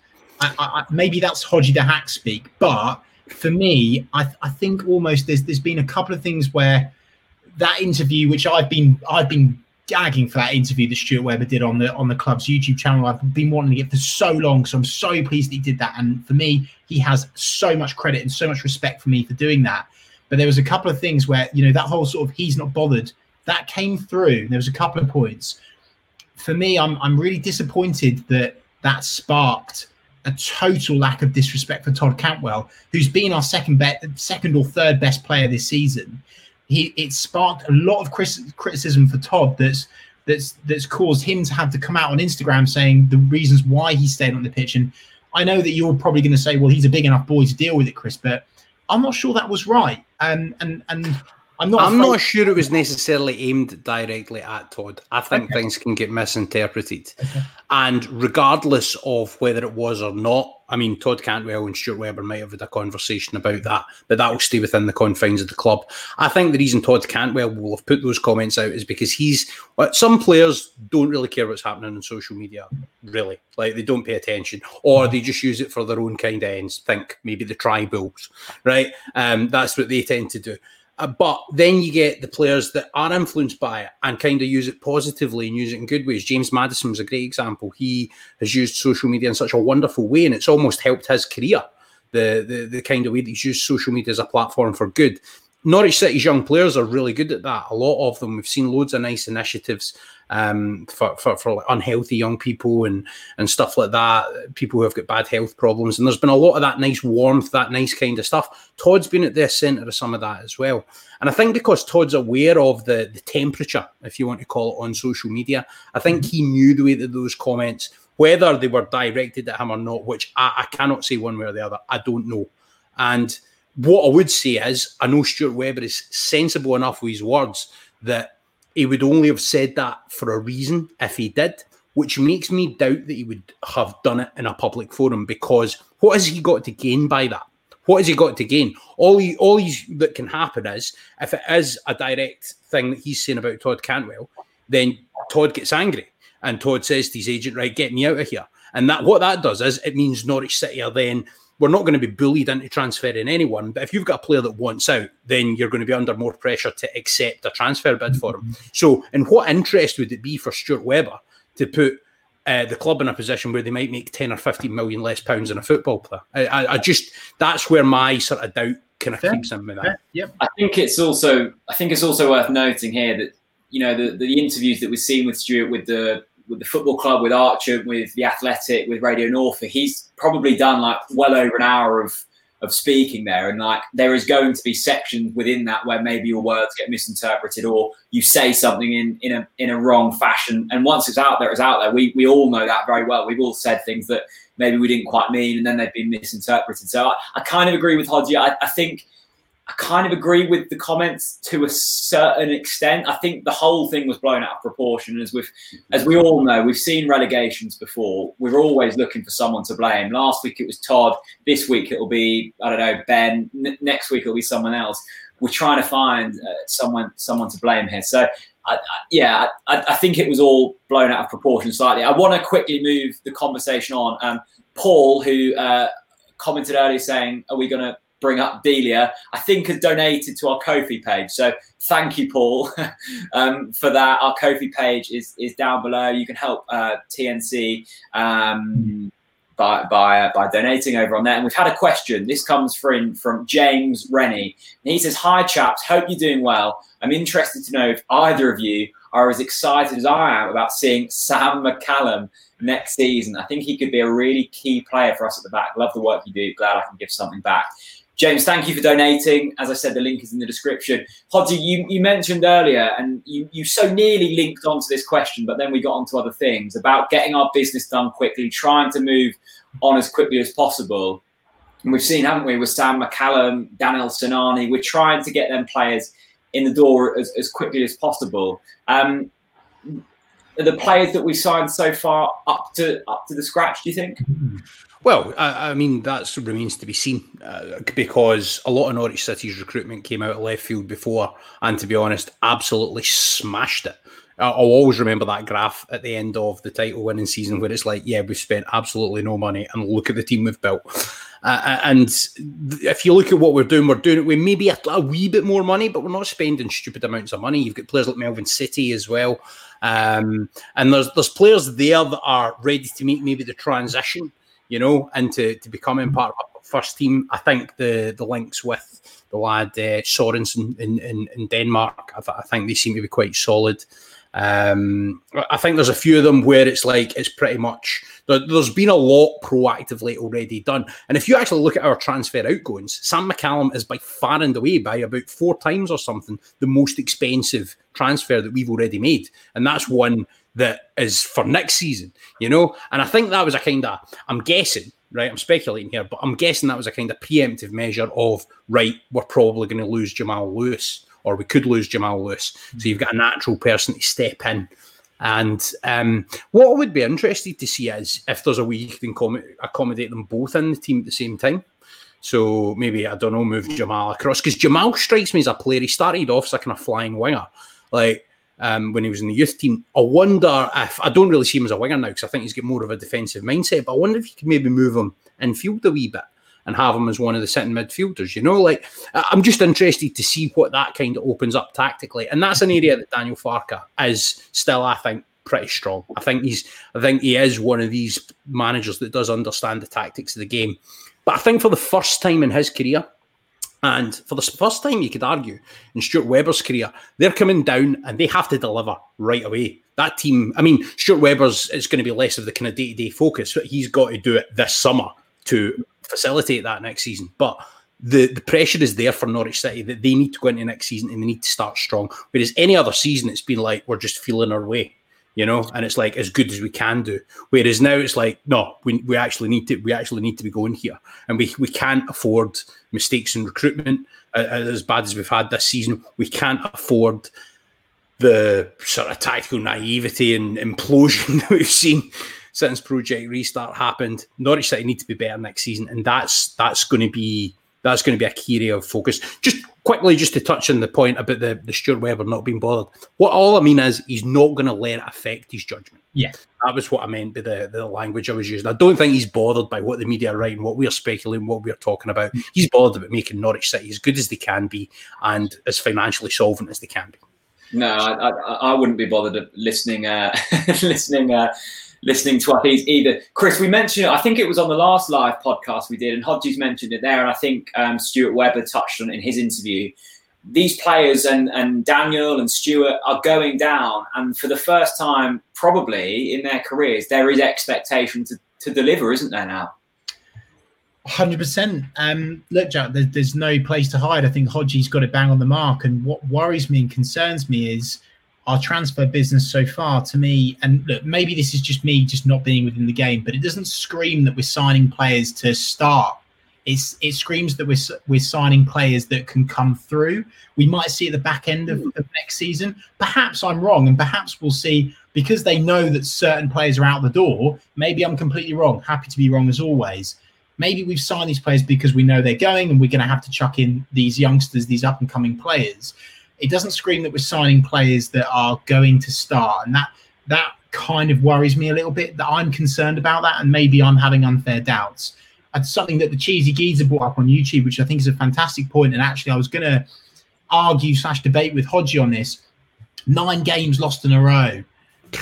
Maybe that's Hodgie the Hack speak, but for me, I think almost there's been a couple of things where that interview, which I've been gagging for that interview that Stuart Webber did on the club's YouTube channel. I've been wanting to get for so long, so I'm so pleased that he did that. And for me, he has so much credit and so much respect for me for doing that. But there was a couple of things where, you know, that whole sort of he's not bothered, that came through. There was a couple of points. For me, I'm really disappointed that sparked a total lack of disrespect for Todd Cantwell, who's been our second or third best player this season. It sparked a lot of criticism for Todd that's caused him to have to come out on Instagram saying the reasons why he stayed on the pitch. And I know that you're probably going to say, well, he's a big enough boy to deal with it, Chris, but I'm not sure that was right. And I'm not sure it was necessarily aimed directly at Todd. I think things can get misinterpreted. And regardless of whether it was or not, I mean, Todd Cantwell and Stuart Webber might have had a conversation about that, but that will stay within the confines of the club. I think the reason Todd Cantwell will have put those comments out is because some players don't really care what's happening on social media, really. Like, they don't pay attention, or they just use it for their own kind of ends. Think maybe the Tribulls, right? That's what they tend to do. But then you get the players that are influenced by it and kind of use it positively and use it in good ways. James Maddison was a great example. He has used social media in such a wonderful way, and it's almost helped his career, the kind of way that he's used social media as a platform for good. Norwich City's young players are really good at that. A lot of them, we've seen loads of nice initiatives for like unhealthy young people and stuff like that, people who have got bad health problems. And there's been a lot of that nice warmth, that nice kind of stuff. Todd's been at the centre of some of that as well. And I think because Todd's aware of the temperature, if you want to call it, on social media, I think he knew the way that those comments, whether they were directed at him or not, which I cannot say one way or the other, I don't know. And what I would say is, I know Stuart Webber is sensible enough with his words that he would only have said that for a reason if he did, which makes me doubt that he would have done it in a public forum, because what has he got to gain by that? What has he got to gain? All that can happen is, if it is a direct thing that he's saying about Todd Cantwell, then Todd gets angry and Todd says to his agent, right, get me out of here. And that what that does is it means Norwich City are then... We're not going to be bullied into transferring anyone, but if you've got a player that wants out, then you're going to be under more pressure to accept a transfer bid for him. So in what interest would it be for Stuart Webber to put the club in a position where they might make 10 or 15 million less pounds in a football player? I just, that's where my sort of doubt kind of keeps in with that. Yep. I think it's also worth noting here that, you know, the interviews that we've seen with Stuart, with the football club, with Archer, with The Athletic, with Radio Norfolk, he's probably done like well over an hour of speaking there. And like, there is going to be sections within that where maybe your words get misinterpreted or you say something in a wrong fashion. And once it's out there, it's out there. We all know that very well. We've all said things that maybe we didn't quite mean, and then they've been misinterpreted. So I kind of agree with Hodge. I think I kind of agree with the comments to a certain extent. I think the whole thing was blown out of proportion. As we all know, we've seen relegations before. We're always looking for someone to blame. Last week it was Todd. This week it'll be, I don't know, Ben. Next week it'll be someone else. We're trying to find someone to blame here. So, I think it was all blown out of proportion slightly. I want to quickly move the conversation on. Paul, who commented earlier saying, are we going to bring up Delia, I think has donated to our Ko-fi page. So thank you, Paul, for that. Our Ko-fi page is down below. You can help TNC by donating over on there. And we've had a question. This comes from James Rennie. And he says, hi, chaps. Hope you're doing well. I'm interested to know if either of you are as excited as I am about seeing Sam McCallum next season. I think he could be a really key player for us at the back. Love the work you do. Glad I can give something back. James, thank you for donating. As I said, the link is in the description. Hodge, you mentioned earlier, and you so nearly linked onto this question, but then we got onto other things about getting our business done quickly, trying to move on as quickly as possible. And we've seen, haven't we, with Sam McCallum, Daniel Sanani, we're trying to get them players in the door as quickly as possible. Are the players that we've signed so far up to the scratch, do you think? Well, I mean, that remains to be seen because a lot of Norwich City's recruitment came out of left field before and, to be honest, absolutely smashed it. I'll always remember that graph at the end of the title winning season where it's like, yeah, we've spent absolutely no money and look at the team we've built. And if you look at what we're doing it with maybe a wee bit more money, but we're not spending stupid amounts of money. You've got players like Melvin City as well. And there's players there that are ready to make maybe the transition, you know, and to becoming part of a first team. I think the links with the lad Sorensen in Denmark, I think they seem to be quite solid. I think there's a few of them where it's like it's pretty much there's been a lot proactively already done. And if you actually look at our transfer outgoings, Sam McCallum is by far and away by about 4 times or something the most expensive transfer that we've already made, and that's one that is for next season, you know. And I think that was a kind of, I'm guessing, right, I'm speculating here, but I'm guessing that was a kind of preemptive measure of, right, we're probably going to lose Jamal Lewis. Or we could lose Jamal Lewis. So you've got a natural person to step in. And what I would be interested to see is if there's a way you can accommodate them both in the team at the same time. So maybe, I don't know, move Jamal across. Because Jamal strikes me as a player. He started off as a kind of flying winger. Like, when he was in the youth team. I wonder if, I don't really see him as a winger now because I think he's got more of a defensive mindset. But I wonder if you could maybe move him infield a wee bit. and have him as one of the sitting midfielders, you know? Like, I'm just interested to see what that kind of opens up tactically. And that's an area that Daniel Farke is still, I think, pretty strong. I think he is one of these managers that does understand the tactics of the game. But I think for the first time in his career, and for the first time, you could argue, in Stuart Webber's career, they're coming down and they have to deliver right away. That team, I mean, Stuart Webber's, it's going to be less of the kind of day-to-day focus. He's got to do it this summer to facilitate that next season. But the pressure is there for Norwich City that they need to go into next season and they need to start strong. Whereas any other season, it's been like, we're just feeling our way, you know, and it's like as good as we can do. Whereas now it's like, no, we actually need to be going here, and we can't afford mistakes in recruitment as bad as we've had this season. We can't afford the sort of tactical naivety and implosion that we've seen since Project Restart happened. Norwich City need to be better next season, and that's going to be a key area of focus. Just quickly, just to touch on the point about the Stuart Webber not being bothered. What all I mean is he's not going to let it affect his judgment. Yeah. That was what I meant by the language I was using. I don't think he's bothered by what the media are writing, what we're speculating, what we're talking about. He's bothered about making Norwich City as good as they can be and as financially solvent as they can be. No, I wouldn't be bothered listening listening to what he's either. Chris, we mentioned it, I think it was on the last live podcast we did, and Hodges mentioned it there, and I think Stuart Webber touched on it in his interview. These players and Daniel and Stuart are going down, and for the first time probably in their careers, there is expectation to deliver, isn't there now? 100%. Look, Jack, there's no place to hide. I think Hodgie's got it bang on the mark, and what worries me and concerns me is our transfer business so far, to me, and look, maybe this is just me just not being within the game, but it doesn't scream that we're signing players to start. It screams that we're signing players that can come through. We might see at the back end of next season. Perhaps I'm wrong, and perhaps we'll see, because they know that certain players are out the door. Maybe I'm completely wrong. Happy to be wrong as always. Maybe we've signed these players because we know they're going, and we're going to have to chuck in these youngsters, these up-and-coming players. It doesn't scream that we're signing players that are going to start. And that kind of worries me a little bit, that I'm concerned about that, and maybe I'm having unfair doubts. It's something that the Cheesy Geezer brought up on YouTube, which I think is a fantastic point. And actually, I was going to argue / debate with Hodge on this. 9 games lost in a row.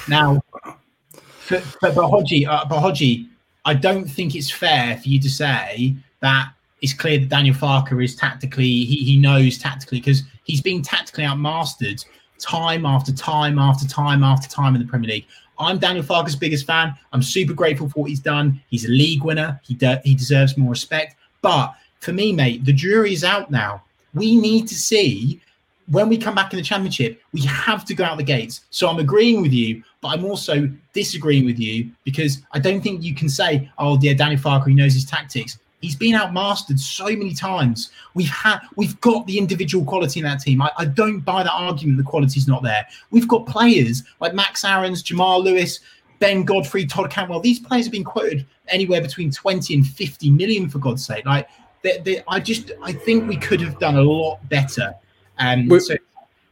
Now, but Hodgie, I don't think it's fair for you to say that it's clear that Daniel Farke is tactically, he knows tactically, because he's been tactically outmastered time after time in the Premier League. I'm Daniel Farke's biggest fan. I'm super grateful for what he's done. He's a league winner. He deserves more respect. But for me, mate, the jury's out now. We need to see, when we come back in the Championship, we have to go out the gates. So I'm agreeing with you, but I'm also disagreeing with you, because I don't think you can say, oh, dear, Daniel Farke, he knows his tactics. He's been outmastered so many times. We've got the individual quality in that team. I don't buy that argument the quality's not there. We've got players like Max Aarons, Jamal Lewis, Ben Godfrey, Todd Cantwell. These players have been quoted anywhere between 20 and 50 million, for God's sake. Like, I think we could have done a lot better. That's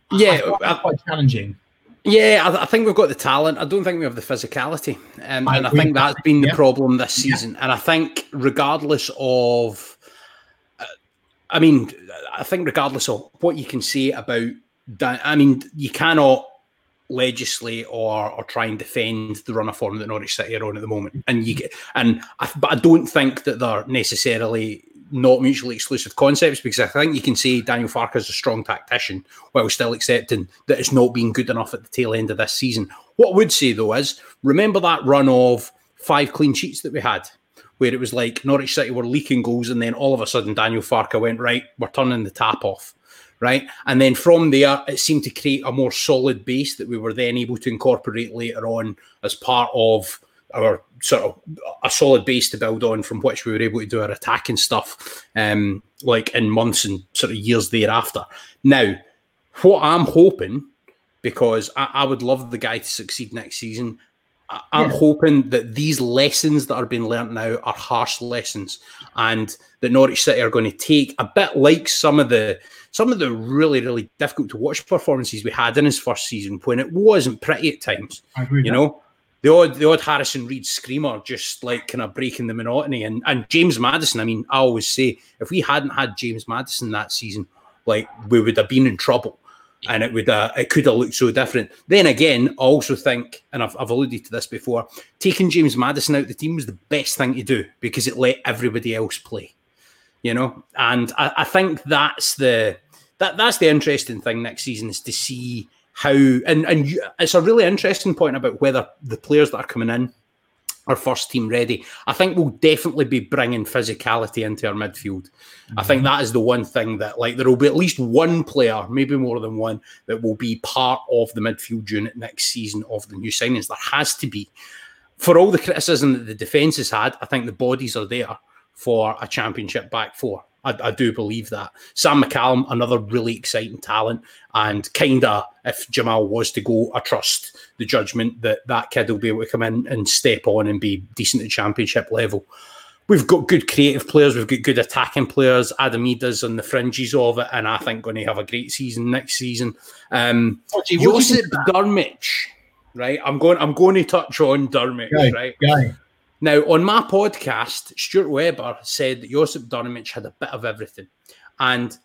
quite challenging. Yeah, I think we've got the talent. I don't think we have the physicality. And I think that's been the problem this season. Yeah. And I think regardless of what you can say about that, I mean, you cannot legislate or try and defend the run of form that Norwich City are on at the moment. But I don't think that they're necessarily not mutually exclusive concepts, because I think you can say Daniel Farke is a strong tactician while still accepting that it's not been good enough at the tail end of this season. What I would say, though, is remember that run of 5 clean sheets that we had, where it was like Norwich City were leaking goals, and then all of a sudden Daniel Farke went, right, we're turning the tap off, right? And then from there, it seemed to create a more solid base that we were then able to incorporate later on as part of our sort of a solid base to build on, from which we were able to do our attacking stuff like in months and sort of years thereafter. Now, what I'm hoping, because I would love the guy to succeed next season, I'm hoping that these lessons that are being learnt now are harsh lessons, and that Norwich City are going to take, a bit like some of the really, really difficult to watch performances we had in his first season, when it wasn't pretty at times. I agree, you know. the odd Harrison Reed screamer, just like kind of breaking the monotony. And James Maddison, I mean, I always say, if we hadn't had James Maddison that season, like, we would have been in trouble, and it could have looked so different. Then again, I also think, and I've alluded to this before, taking James Maddison out of the team was the best thing to do, because it let everybody else play, you know. And I think that's the interesting thing next season, is to see how, and it's a really interesting point about whether the players that are coming in are first team ready. I think we'll definitely be bringing physicality into our midfield. Mm-hmm. I think that is the one thing that, like, there will be at least one player, maybe more than one, that will be part of the midfield unit next season of the new signings. There has to be. For all the criticism that the defence has had, I think the bodies are there for a championship back four. I do believe that. Sam McCallum, another really exciting talent, and kind of, if Jamal was to go, I trust the judgment that kid will be able to come in and step on and be decent at championship level. We've got good creative players. We've got good attacking players. Adam Idah's on the fringes of it, and I think going to have a great season next season. Josip Drmić, right? I'm going to touch on Drmić, right? Guy. Now, on my podcast, Stuart Webber said that Josip Drmić had a bit of everything. And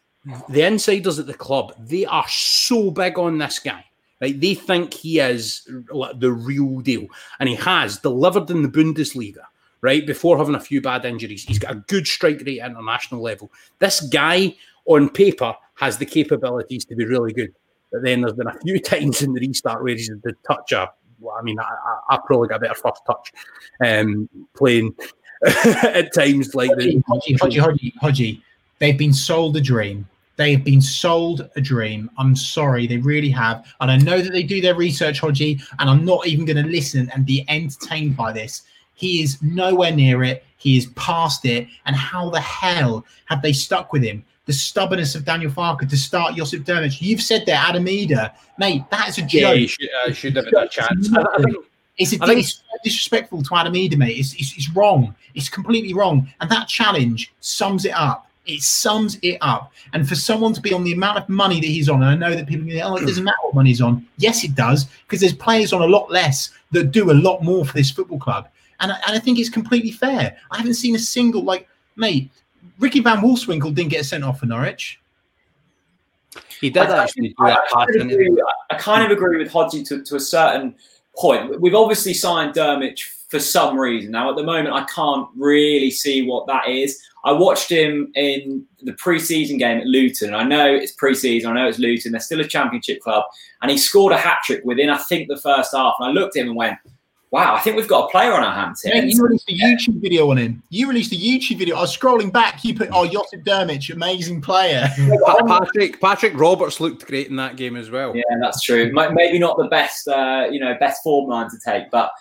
the insiders at the club, they are so big on this guy. Like, they think he is the real deal. And he has delivered in the Bundesliga, right, before having a few bad injuries. He's got a good strike rate at international level. This guy, on paper, has the capabilities to be really good. But then there's been a few times in the restart where he's had to touch up. Well, I mean, I probably got a better first touch playing at times like this. Hodgie, they've been sold a dream. They've been sold a dream. I'm sorry, they really have. And I know that they do their research, Hodgie, and I'm not even going to listen and be entertained by this. He is nowhere near it. He is past it. And how the hell have they stuck with him? The stubbornness of Daniel Farke to start Josip Drmić. You've said that, Adam Idah. Mate, that is a joke. Yeah, you should have had a chance. I think it's disrespectful to Adam Idah, mate. It's wrong. It's completely wrong. And that challenge sums it up. It sums it up. And for someone to be on the amount of money that he's on, and I know that people go, oh, it doesn't matter what money's on. Yes, it does, because there's players on a lot less that do a lot more for this football club. And I think it's completely fair. I haven't seen a single, like, mate, Ricky Van Wolfswinkel didn't get sent off for Norwich. He did actually. I kind of agree with Hodgie to a certain point. We've obviously signed Drmić for some reason. Now, at the moment, I can't really see what that is. I watched him in the pre-season game at Luton. I know it's pre-season. I know it's Luton. They're still a championship club. And he scored a hat-trick within, I think, the first half. And I looked at him and went, wow, I think we've got a player on our hands here. Mate, you released a YouTube video on him. I was scrolling back. You put, Josip Drmić, amazing player. Patrick Roberts looked great in that game as well. Yeah, that's true. Maybe not the best, best form line to take. But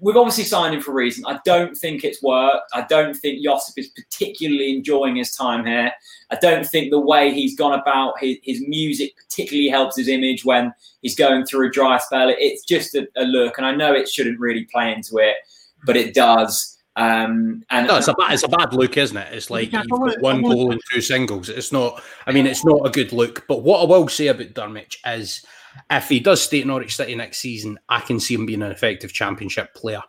we've obviously signed him for a reason. I don't think it's worked. I don't think Josip is particularly enjoying his time here. I don't think the way he's gone about his music particularly helps his image when he's going through a dry spell. It's just a look, and I know it shouldn't really play into it, but it does. It's a bad look, isn't it? It's like you've got one goal and two singles. It's not. I mean, it's not a good look. But what I will say about Drmić is, if he does stay at Norwich City next season, I can see him being an effective championship player.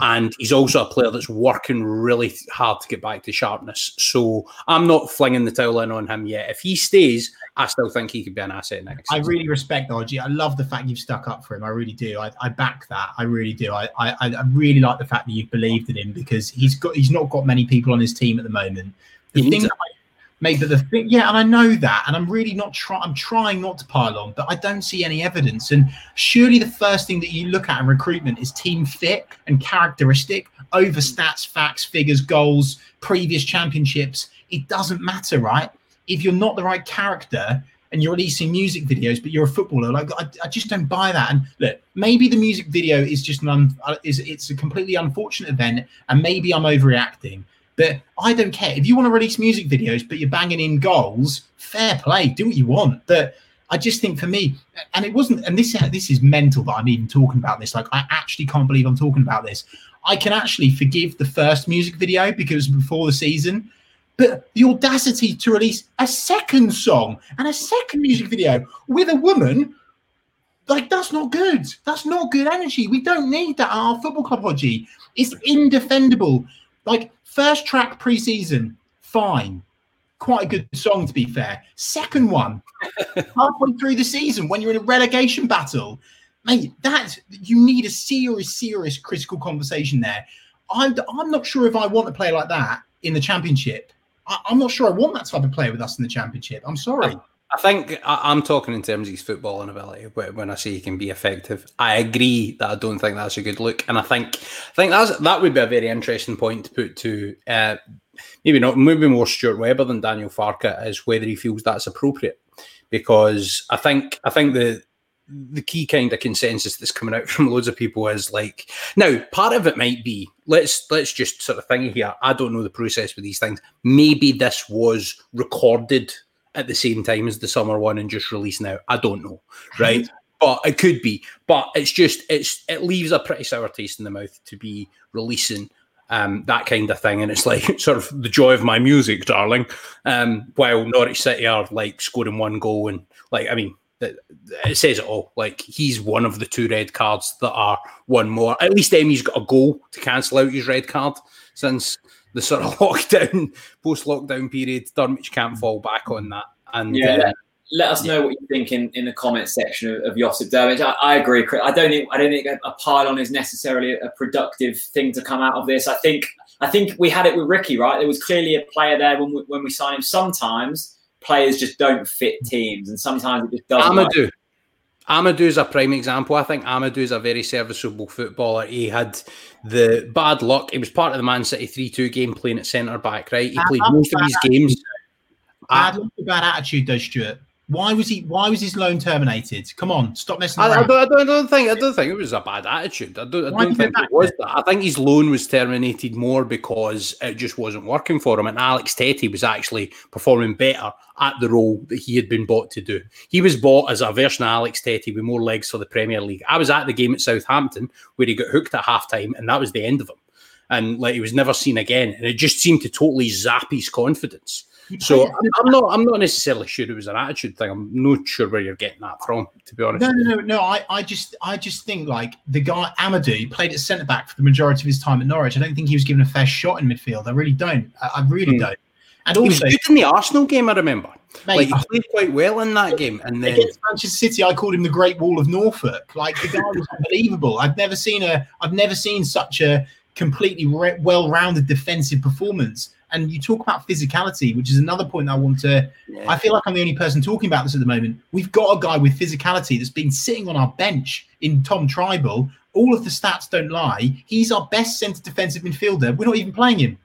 And he's also a player that's working really hard to get back to sharpness. So I'm not flinging the towel in on him yet. If he stays, I still think he could be an asset next season. I really respect Hodgie. I love the fact you've stuck up for him. I really do. I back that. I really do. I really like the fact that you've believed in him, because he's not got many people on his team at the moment. And I know that, and I'm really not trying. I'm trying not to pile on, but I don't see any evidence. And surely the first thing that you look at in recruitment is team fit and characteristic over stats, facts, figures, goals, previous championships. It doesn't matter, right? If you're not the right character and you're releasing music videos, but you're a footballer, like I just don't buy that. And look, maybe the music video is just it's a completely unfortunate event, and maybe I'm overreacting. But I don't care. If you want to release music videos, but you're banging in goals, fair play. Do what you want. But I just think for me, and it wasn't, and this is mental that I'm even talking about this. Like, I actually can't believe I'm talking about this. I can actually forgive the first music video because before the season, but the audacity to release a second song and a second music video with a woman Like, that's not good. That's not good energy. We don't need that at our football club, Hodgie. It's indefendable. Like, first track pre-season, fine. Quite a good song, to be fair. Second one, halfway through the season, when you're in a relegation battle, mate, that you need a serious, serious critical conversation there. I'm not sure if I want a player like that in the Championship. I'm not sure I want that type of player with us in the Championship. I'm sorry. I think I'm talking in terms of his footballing ability when I say he can be effective. I agree that I don't think that's a good look. And I think that would be a very interesting point to put to maybe more Stuart Webber than Daniel Farke, is whether he feels that's appropriate. Because I think the key kind of consensus that's coming out from loads of people is like, now part of it might be, let's just sort of think here, I don't know the process with these things. Maybe this was recorded at the same time as the summer one and just released now. I don't know, right? But it could be. But it leaves a pretty sour taste in the mouth to be releasing that kind of thing. And it's like sort of the joy of my music, darling. While Norwich City are like scoring one goal and like, I mean, it says it all. Like, he's one of the two red cards that are one more. At least Emi's got a goal to cancel out his red card since the sort of lockdown, post-lockdown period. Drmić can't fall back on that. And yeah, let us know what you think in the comment section of Josip Drmić. I agree, Chris. I don't think a pile-on is necessarily a productive thing to come out of this. I think we had it with Ricky, right? There was clearly a player there when we signed him. Sometimes players just don't fit teams, and sometimes it just doesn't. Amadou is a prime example. I think Amadou is a very serviceable footballer. He had the bad luck. He was part of the Man City 3-2 game playing at centre-back, right? He played most of his games. Bad attitude, though, Stuart. Why was his loan terminated? Come on, stop messing around. I don't think it was a bad attitude. I don't think it was that. I think his loan was terminated more because it just wasn't working for him. And Alex Tettey was actually performing better at the role that he had been bought to do. He was bought as a version of Alex Tettey with more legs for the Premier League. I was at the game at Southampton where he got hooked at half-time, and that was the end of him. And like, he was never seen again. And it just seemed to totally zap his confidence. So I'm not necessarily sure it was an attitude thing. I'm not sure where you're getting that from, to be honest. No. I just think like the guy Amadou played at centre back for the majority of his time at Norwich. I don't think he was given a fair shot in midfield. I really don't. And he was good in the Arsenal game, I remember. Mate, he played quite well in that game. And then against Manchester City, I called him the Great Wall of Norfolk. Like, the guy was unbelievable. I've never seen such a completely well-rounded defensive performance. And you talk about physicality, which is another point that I want to... Yeah. I feel like I'm the only person talking about this at the moment. We've got a guy with physicality that's been sitting on our bench in Tom Trybull. All of the stats don't lie. He's our best centre defensive midfielder. We're not even playing him.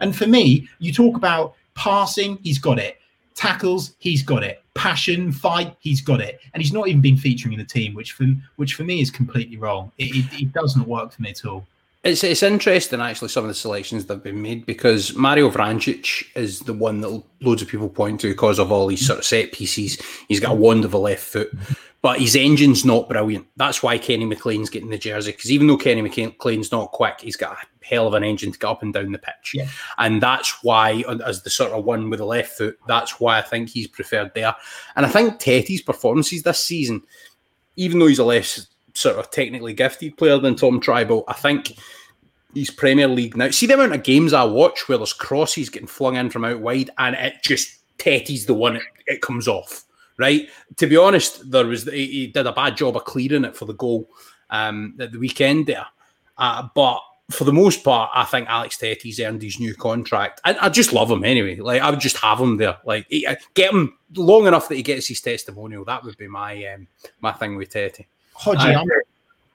And for me, you talk about passing, he's got it. Tackles, he's got it. Passion, fight, he's got it. And he's not even been featuring in the team, which for me is completely wrong. It doesn't work for me at all. It's interesting, actually, some of the selections that have been made, because Mario Vrančić is the one that loads of people point to because of all these sort of set pieces. He's got a wand of a left foot, but his engine's not brilliant. That's why Kenny McLean's getting the jersey, because even though Kenny McLean's not quick, he's got a hell of an engine to get up and down the pitch. Yeah. And that's why, as the sort of one with the left foot, that's why I think he's preferred there. And I think Tettey's performances this season, even though he's a less... sort of technically gifted player than Tom Trybull, I think he's Premier League now. See the amount of games I watch where there's crosses getting flung in from out wide and it just, Tettey's the one it comes off, right? To be honest, he did a bad job of clearing it for the goal at the weekend there. But for the most part, I think Alex Tettey's earned his new contract. I just love him anyway. Like, I would just have him there. Like, get him long enough that he gets his testimonial. That would be my thing with Tettey. Hodgie,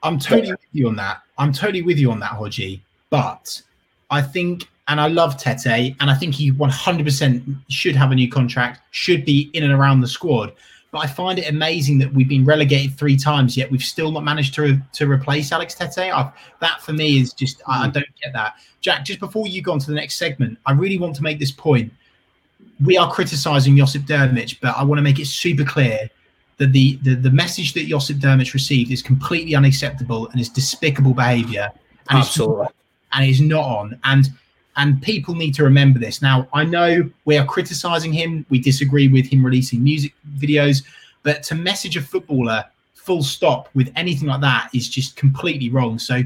I'm totally with you on that. I'm totally with you on that, Hodgie. But I think, and I love Tettey, and I think he 100% should have a new contract, should be in and around the squad. But I find it amazing that we've been relegated 3 times, yet we've still not managed to replace Alex Tettey. That for me is just, I don't get that. Jack, just before you go on to the next segment, I really want to make this point. We are criticising Josip Drmić, but I want to make it super clear that the message that Josip Drmić received is completely unacceptable and is despicable behaviour. Absolutely. And it's not on. And people need to remember this. Now, I know we are criticising him. We disagree with him releasing music videos. But to message a footballer full stop with anything like that is just completely wrong. So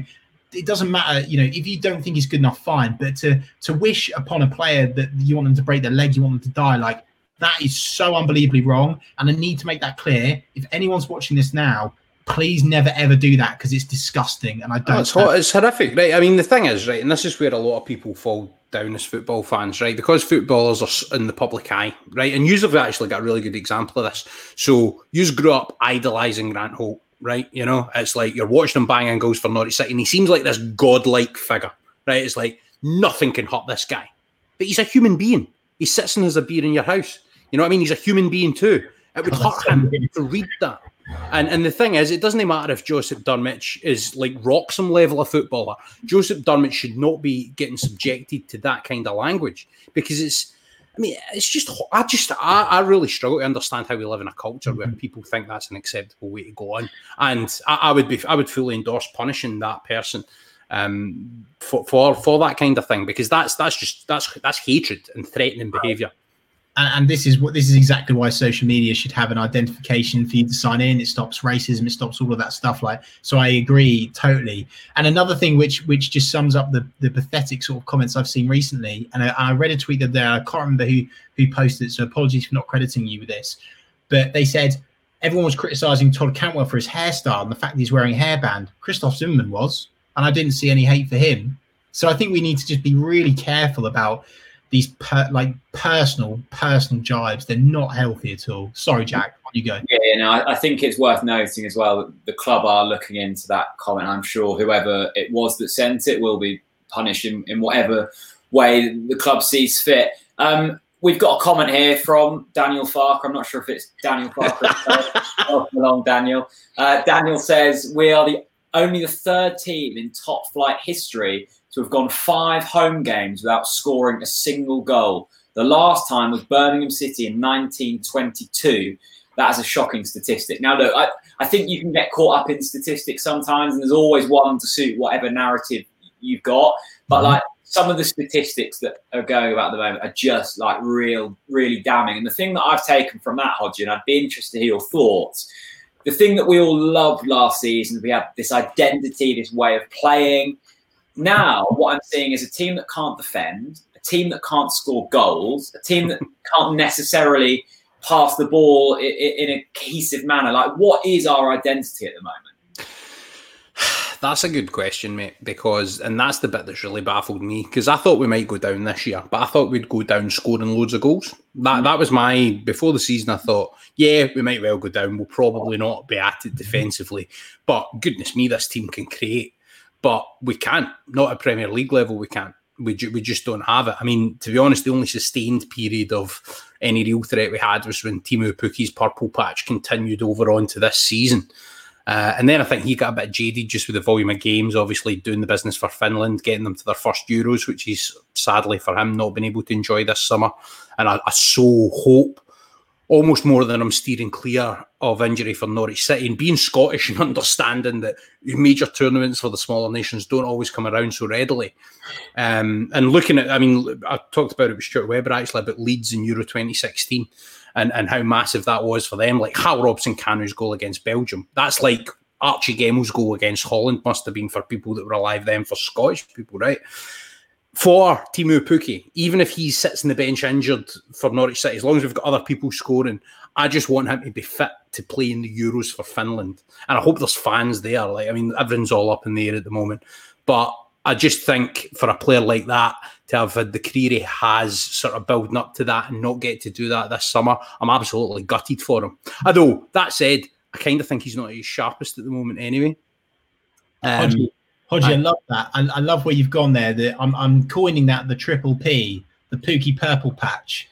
it doesn't matter, you know, if you don't think he's good enough, fine. But to wish upon a player that you want them to break their leg, you want them to die, like, that is so unbelievably wrong. And I need to make that clear. If anyone's watching this now, please never, ever do that, because it's disgusting. And I don't... it's horrific, right? I mean, the thing is, right, and this is where a lot of people fall down as football fans, right? Because footballers are in the public eye, right? And you've actually got a really good example of this. So you grew up idolising Grant Holt, right? You know, it's like you're watching him banging goals for Norwich City, and he seems like this godlike figure, right? It's like nothing can hurt this guy. But he's a human being. He sits and has a beer in your house. You know what I mean? He's a human being too. It would hurt him to read that. And the thing is, it doesn't matter if Josip Drmić is like Wroxham level of footballer. Josip Drmić should not be getting subjected to that kind of language, because it's... I mean, it's just... I really struggle to understand how we live in a culture where people think that's an acceptable way to go on. And I would fully endorse punishing that person for that kind of thing, because that's hatred and threatening behaviour. And this is exactly why social media should have an identification for you to sign in. It stops racism. It stops all of that stuff. Like, so I agree totally. And another thing which just sums up the pathetic sort of comments I've seen recently. And I read a tweet the other day. I can't remember who posted it, so apologies for not crediting you with this. But they said everyone was criticising Todd Cantwell for his hairstyle and the fact that he's wearing a hairband. Christoph Zimmermann was, and I didn't see any hate for him. So I think we need to just be really careful about these personal jibes. They're not healthy at all. Sorry, Jack, on you go. Yeah, no, I think it's worth noting as well that the club are looking into that comment. I'm sure whoever it was that sent it will be punished in whatever way the club sees fit. We've got a comment here from Daniel Farke. I'm not sure if it's Daniel Farke. Welcome along, Daniel. Daniel says, we are only the third team in top flight history to have gone 5 home games without scoring a single goal. The last time was Birmingham City in 1922. That is a shocking statistic. Now, look, I think you can get caught up in statistics sometimes, and there's always one to suit whatever narrative you've got. But, like, some of the statistics that are going about at the moment are just, like, really damning. And the thing that I've taken from that, Hodge, and I'd be interested to hear your thoughts, the thing that we all loved last season, we had this identity, this way of playing. Now, what I'm seeing is a team that can't defend, a team that can't score goals, a team that can't necessarily pass the ball in a cohesive manner. Like, what is our identity at the moment? That's a good question, mate, because that's the bit that's really baffled me, because I thought we might go down this year, but I thought we'd go down scoring loads of goals. That was before the season, I thought, yeah, we might well go down. We'll probably not be at it defensively, but goodness me, this team can create. But we can't, not at Premier League level, we can't. We just don't have it. I mean, to be honest, the only sustained period of any real threat we had was when Teemu Pukki's purple patch continued over onto this season. And then I think he got a bit jaded just with the volume of games, obviously doing the business for Finland, getting them to their first Euros, which he's, sadly for him, not been able to enjoy this summer. And I so hope, almost more than I'm steering clear of injury for Norwich City, and being Scottish and understanding that major tournaments for the smaller nations don't always come around so readily. And looking at, I mean, I talked about it with Stuart Webber actually about Leeds in Euro 2016 and how massive that was for them. Like Hal Robson-Canu's goal against Belgium. That's like Archie Gemmel's goal against Holland must have been for people that were alive then, for Scottish people, right? For Teemu Pukki, even if he sits on the bench injured for Norwich City, as long as we've got other people scoring, I just want him to be fit to play in the Euros for Finland. And I hope there's fans there. Like, I mean, everything's all up in the air at the moment. But I just think for a player like that to have had the career he has, sort of building up to that and not get to do that this summer, I'm absolutely gutted for him. Although, that said, I kind of think he's not at his sharpest at the moment anyway. Hodgie, I love that. I love where you've gone there. I'm coining that the triple P, the Pookie purple patch.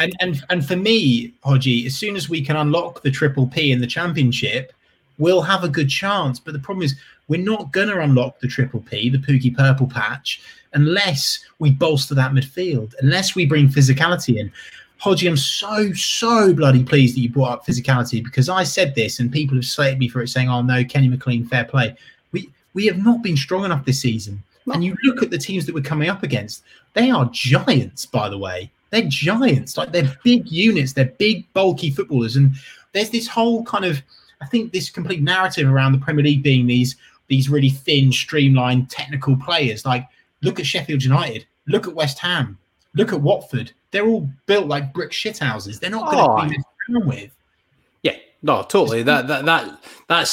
And for me, Hodgie, as soon as we can unlock the triple P in the championship, we'll have a good chance. But the problem is we're not going to unlock the triple P, the Pookie purple patch, unless we bolster that midfield, unless we bring physicality in. Hodgie, I'm so bloody pleased that you brought up physicality, because I said this and people have slated me for it, saying, oh, no, Kenny McLean, fair play. We have not been strong enough this season. And you look at the teams that we're coming up against, they are giants, by the way. They're giants. Like, they're big units. They're big, bulky footballers. And there's this whole kind of I think this complete narrative around the Premier League being these really thin, streamlined, technical players. Like, look at Sheffield United, look at West Ham, look at Watford. They're all built like brick shithouses. They're not going to be messed around with. Yeah, no, totally. That's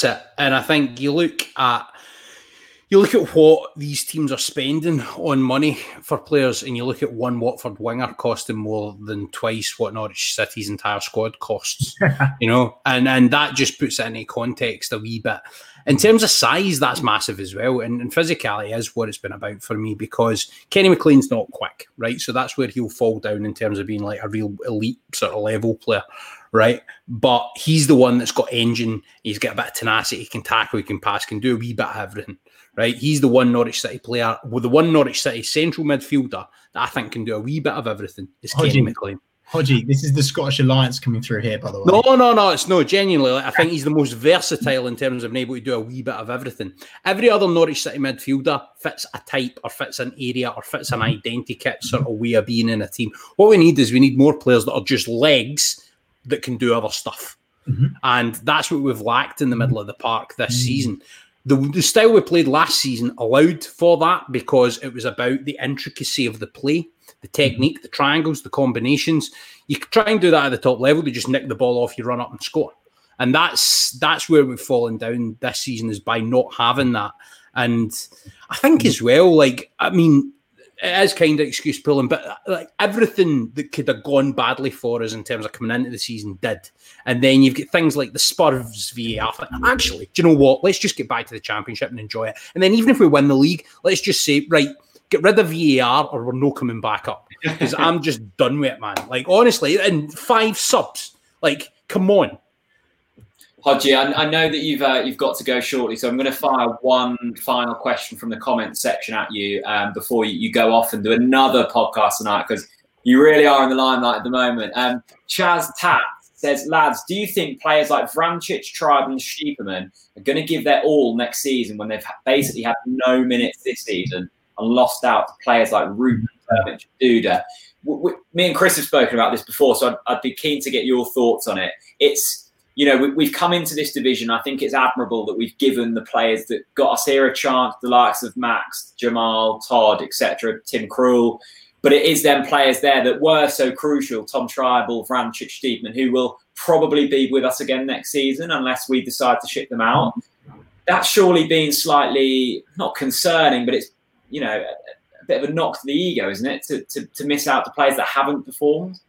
it. And I think you look at what these teams are spending on money for players, and you look at one Watford winger costing more than twice what Norwich City's entire squad costs, you know, and that just puts it into context a wee bit. In terms of size, that's massive as well, and physicality is what it's been about for me, because Kenny McLean's not quick, right? So that's where he'll fall down in terms of being like a real elite sort of level player, right? But he's the one that's got engine, he's got a bit of tenacity, he can tackle, he can pass, can do a wee bit of everything. Right, he's the one Norwich City player, with the one Norwich City central midfielder that I think can do a wee bit of everything is Kenny McLean. Hodgie, this is the Scottish Alliance coming through here, by the way. No, it's no, genuinely. Like, I think he's the most versatile in terms of being able to do a wee bit of everything. Every other Norwich City midfielder fits a type or fits an area or fits an identikit sort of way of being in a team. What we need is more players that are just legs that can do other stuff. Mm-hmm. And that's what we've lacked in the middle of the park this season. The style we played last season allowed for that because it was about the intricacy of the play, the technique, the triangles, the combinations. You could try and do that at the top level. They just nick the ball off, you run up and score. And that's where we've fallen down this season, is by not having that. And I think as well, it is kind of excuse pulling, but like everything that could have gone badly for us in terms of coming into the season did. And then you've got things like the Spurs VAR. Actually, do you know what? Let's just get back to the Championship and enjoy it. And then even if we win the league, let's just say, right, get rid of VAR or we're not coming back up, because I'm just done with it, man. Like, honestly, and 5 subs. Like, come on. Hodgie, I know that you've got to go shortly, so I'm going to fire one final question from the comments section at you before you go off and do another podcast tonight, because you really are in the limelight at the moment. Chaz Tat says, lads, do you think players like Vrančić, Trybull and Stieperman are going to give their all next season when they've basically had no minutes this season and lost out to players like Ruben, Drmić, Duda? Me and Chris have spoken about this before, so I'd be keen to get your thoughts on it. You know, we've come into this division. I think it's admirable that we've given the players that got us here a chance, the likes of Max, Jamal, Todd, etc., Tim Krul. But it is them players there that were so crucial, Tom Trybull, Vrančić, Steedman, who will probably be with us again next season unless we decide to ship them out. That's surely been slightly, not concerning, but it's, you know, a bit of a knock to the ego, isn't it, to miss out the players that haven't performed?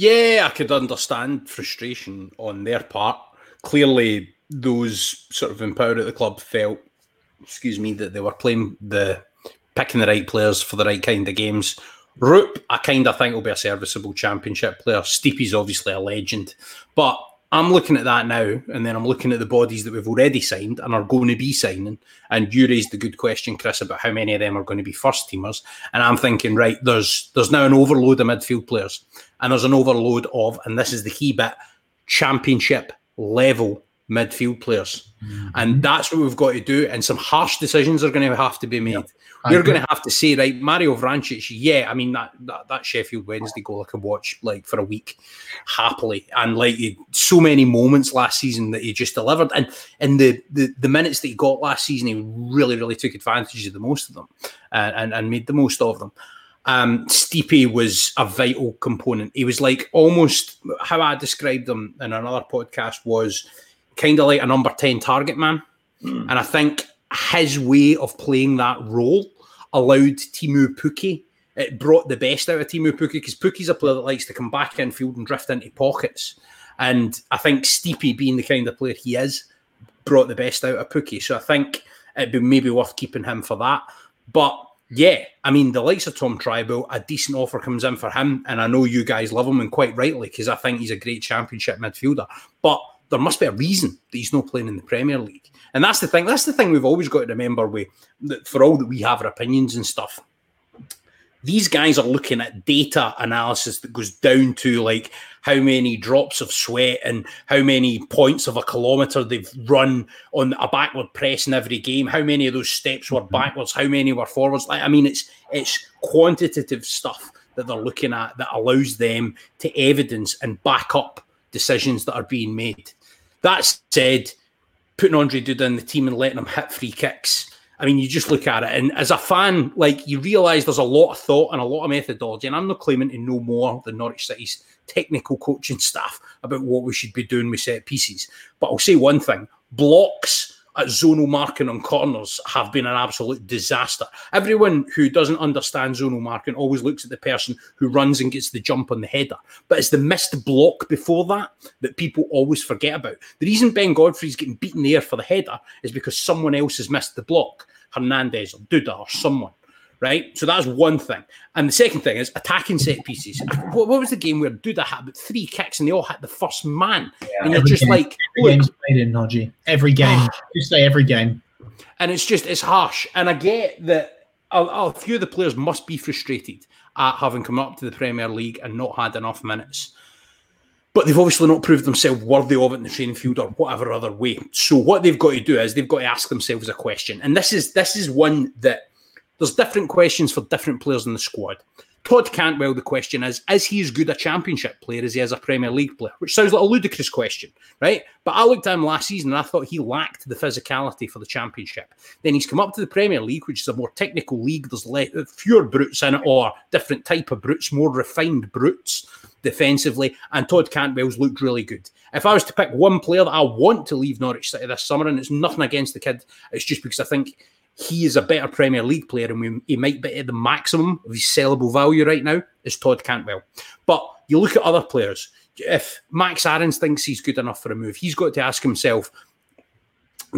Yeah, I could understand frustration on their part. Clearly, those sort of empowered at the club felt, that they were picking the right players for the right kind of games. Roop, I kind of think, will be a serviceable Championship player. Steepy's obviously a legend. But I'm looking at that now, and then I'm looking at the bodies that we've already signed and are going to be signing. And you raised the good question, Chris, about how many of them are going to be first-teamers. And I'm thinking, right, there's now an overload of midfield players. And there's an overload of, and this is the key bit, Championship-level midfield players. Mm-hmm. And that's what we've got to do. And some harsh decisions are going to have to be made. Yeah, we're going to have to say, right, Mario Vrančić, that Sheffield Wednesday goal I could watch for a week happily. And so many moments last season that he just delivered. And the minutes that he got last season, he really, really took advantage of the most of them and made the most of them. Stipe was a vital component. He was almost how I described him in another podcast was kind of like a number 10 target man. Mm. And I think his way of playing that role allowed Teemu Pukki. It brought the best out of Teemu Pukki, because Pukki's a player that likes to come back in field and drift into pockets. And I think Stipe, being the kind of player he is, brought the best out of Pukki. So I think it'd be maybe worth keeping him for that. But yeah, I mean, the likes of Tom Trybull, a decent offer comes in for him. And I know you guys love him, and quite rightly, because I think he's a great Championship midfielder. But there must be a reason that he's not playing in the Premier League. And that's the thing. That's the thing we've always got to remember, for all that we have our opinions and stuff. These guys are looking at data analysis that goes down to how many drops of sweat and how many points of a kilometre they've run on a backward press in every game, how many of those steps were backwards, how many were forwards. It's quantitative stuff that they're looking at that allows them to evidence and back up decisions that are being made. That said, putting Ondrej Duda in the team and letting him hit free kicks, I mean, you just look at it, and as a fan, like, you realise there's a lot of thought and a lot of methodology, and I'm not claiming to know more than Norwich City's technical coaching staff about what we should be doing with set pieces. But I'll say one thing, blocks at zonal marking on corners have been an absolute disaster. Everyone who doesn't understand zonal marking always looks at the person who runs and gets the jump on the header. But it's the missed block before that that people always forget about. The reason Ben Godfrey's getting beaten there for the header is because someone else has missed the block. Hernandez or Duda or someone, right? So that's one thing. And the second thing is attacking set pieces. What was the game where Duda had about 3 kicks and they all hit the first man? Yeah, and you're just like... Every game. You say every game. And it's just, it's harsh. And I get that a few of the players must be frustrated at having come up to the Premier League and not had enough minutes. But they've obviously not proved themselves worthy of it in the training field or whatever other way. So what they've got to do is they've got to ask themselves a question. And this is one that there's different questions for different players in the squad. Todd Cantwell, the question is he as good a Championship player as he is a Premier League player? Which sounds like a ludicrous question, right? But I looked at him last season and I thought he lacked the physicality for the Championship. Then he's come up to the Premier League, which is a more technical league. There's fewer brutes in it, or different type of brutes, more refined brutes defensively. And Todd Cantwell's looked really good. If I was to pick one player that I want to leave Norwich City this summer, and it's nothing against the kid, it's just because I think he is a better Premier League player, and he might be at the maximum of his sellable value right now, is Todd Cantwell. But you look at other players. If Max Aarons thinks he's good enough for a move, he's got to ask himself,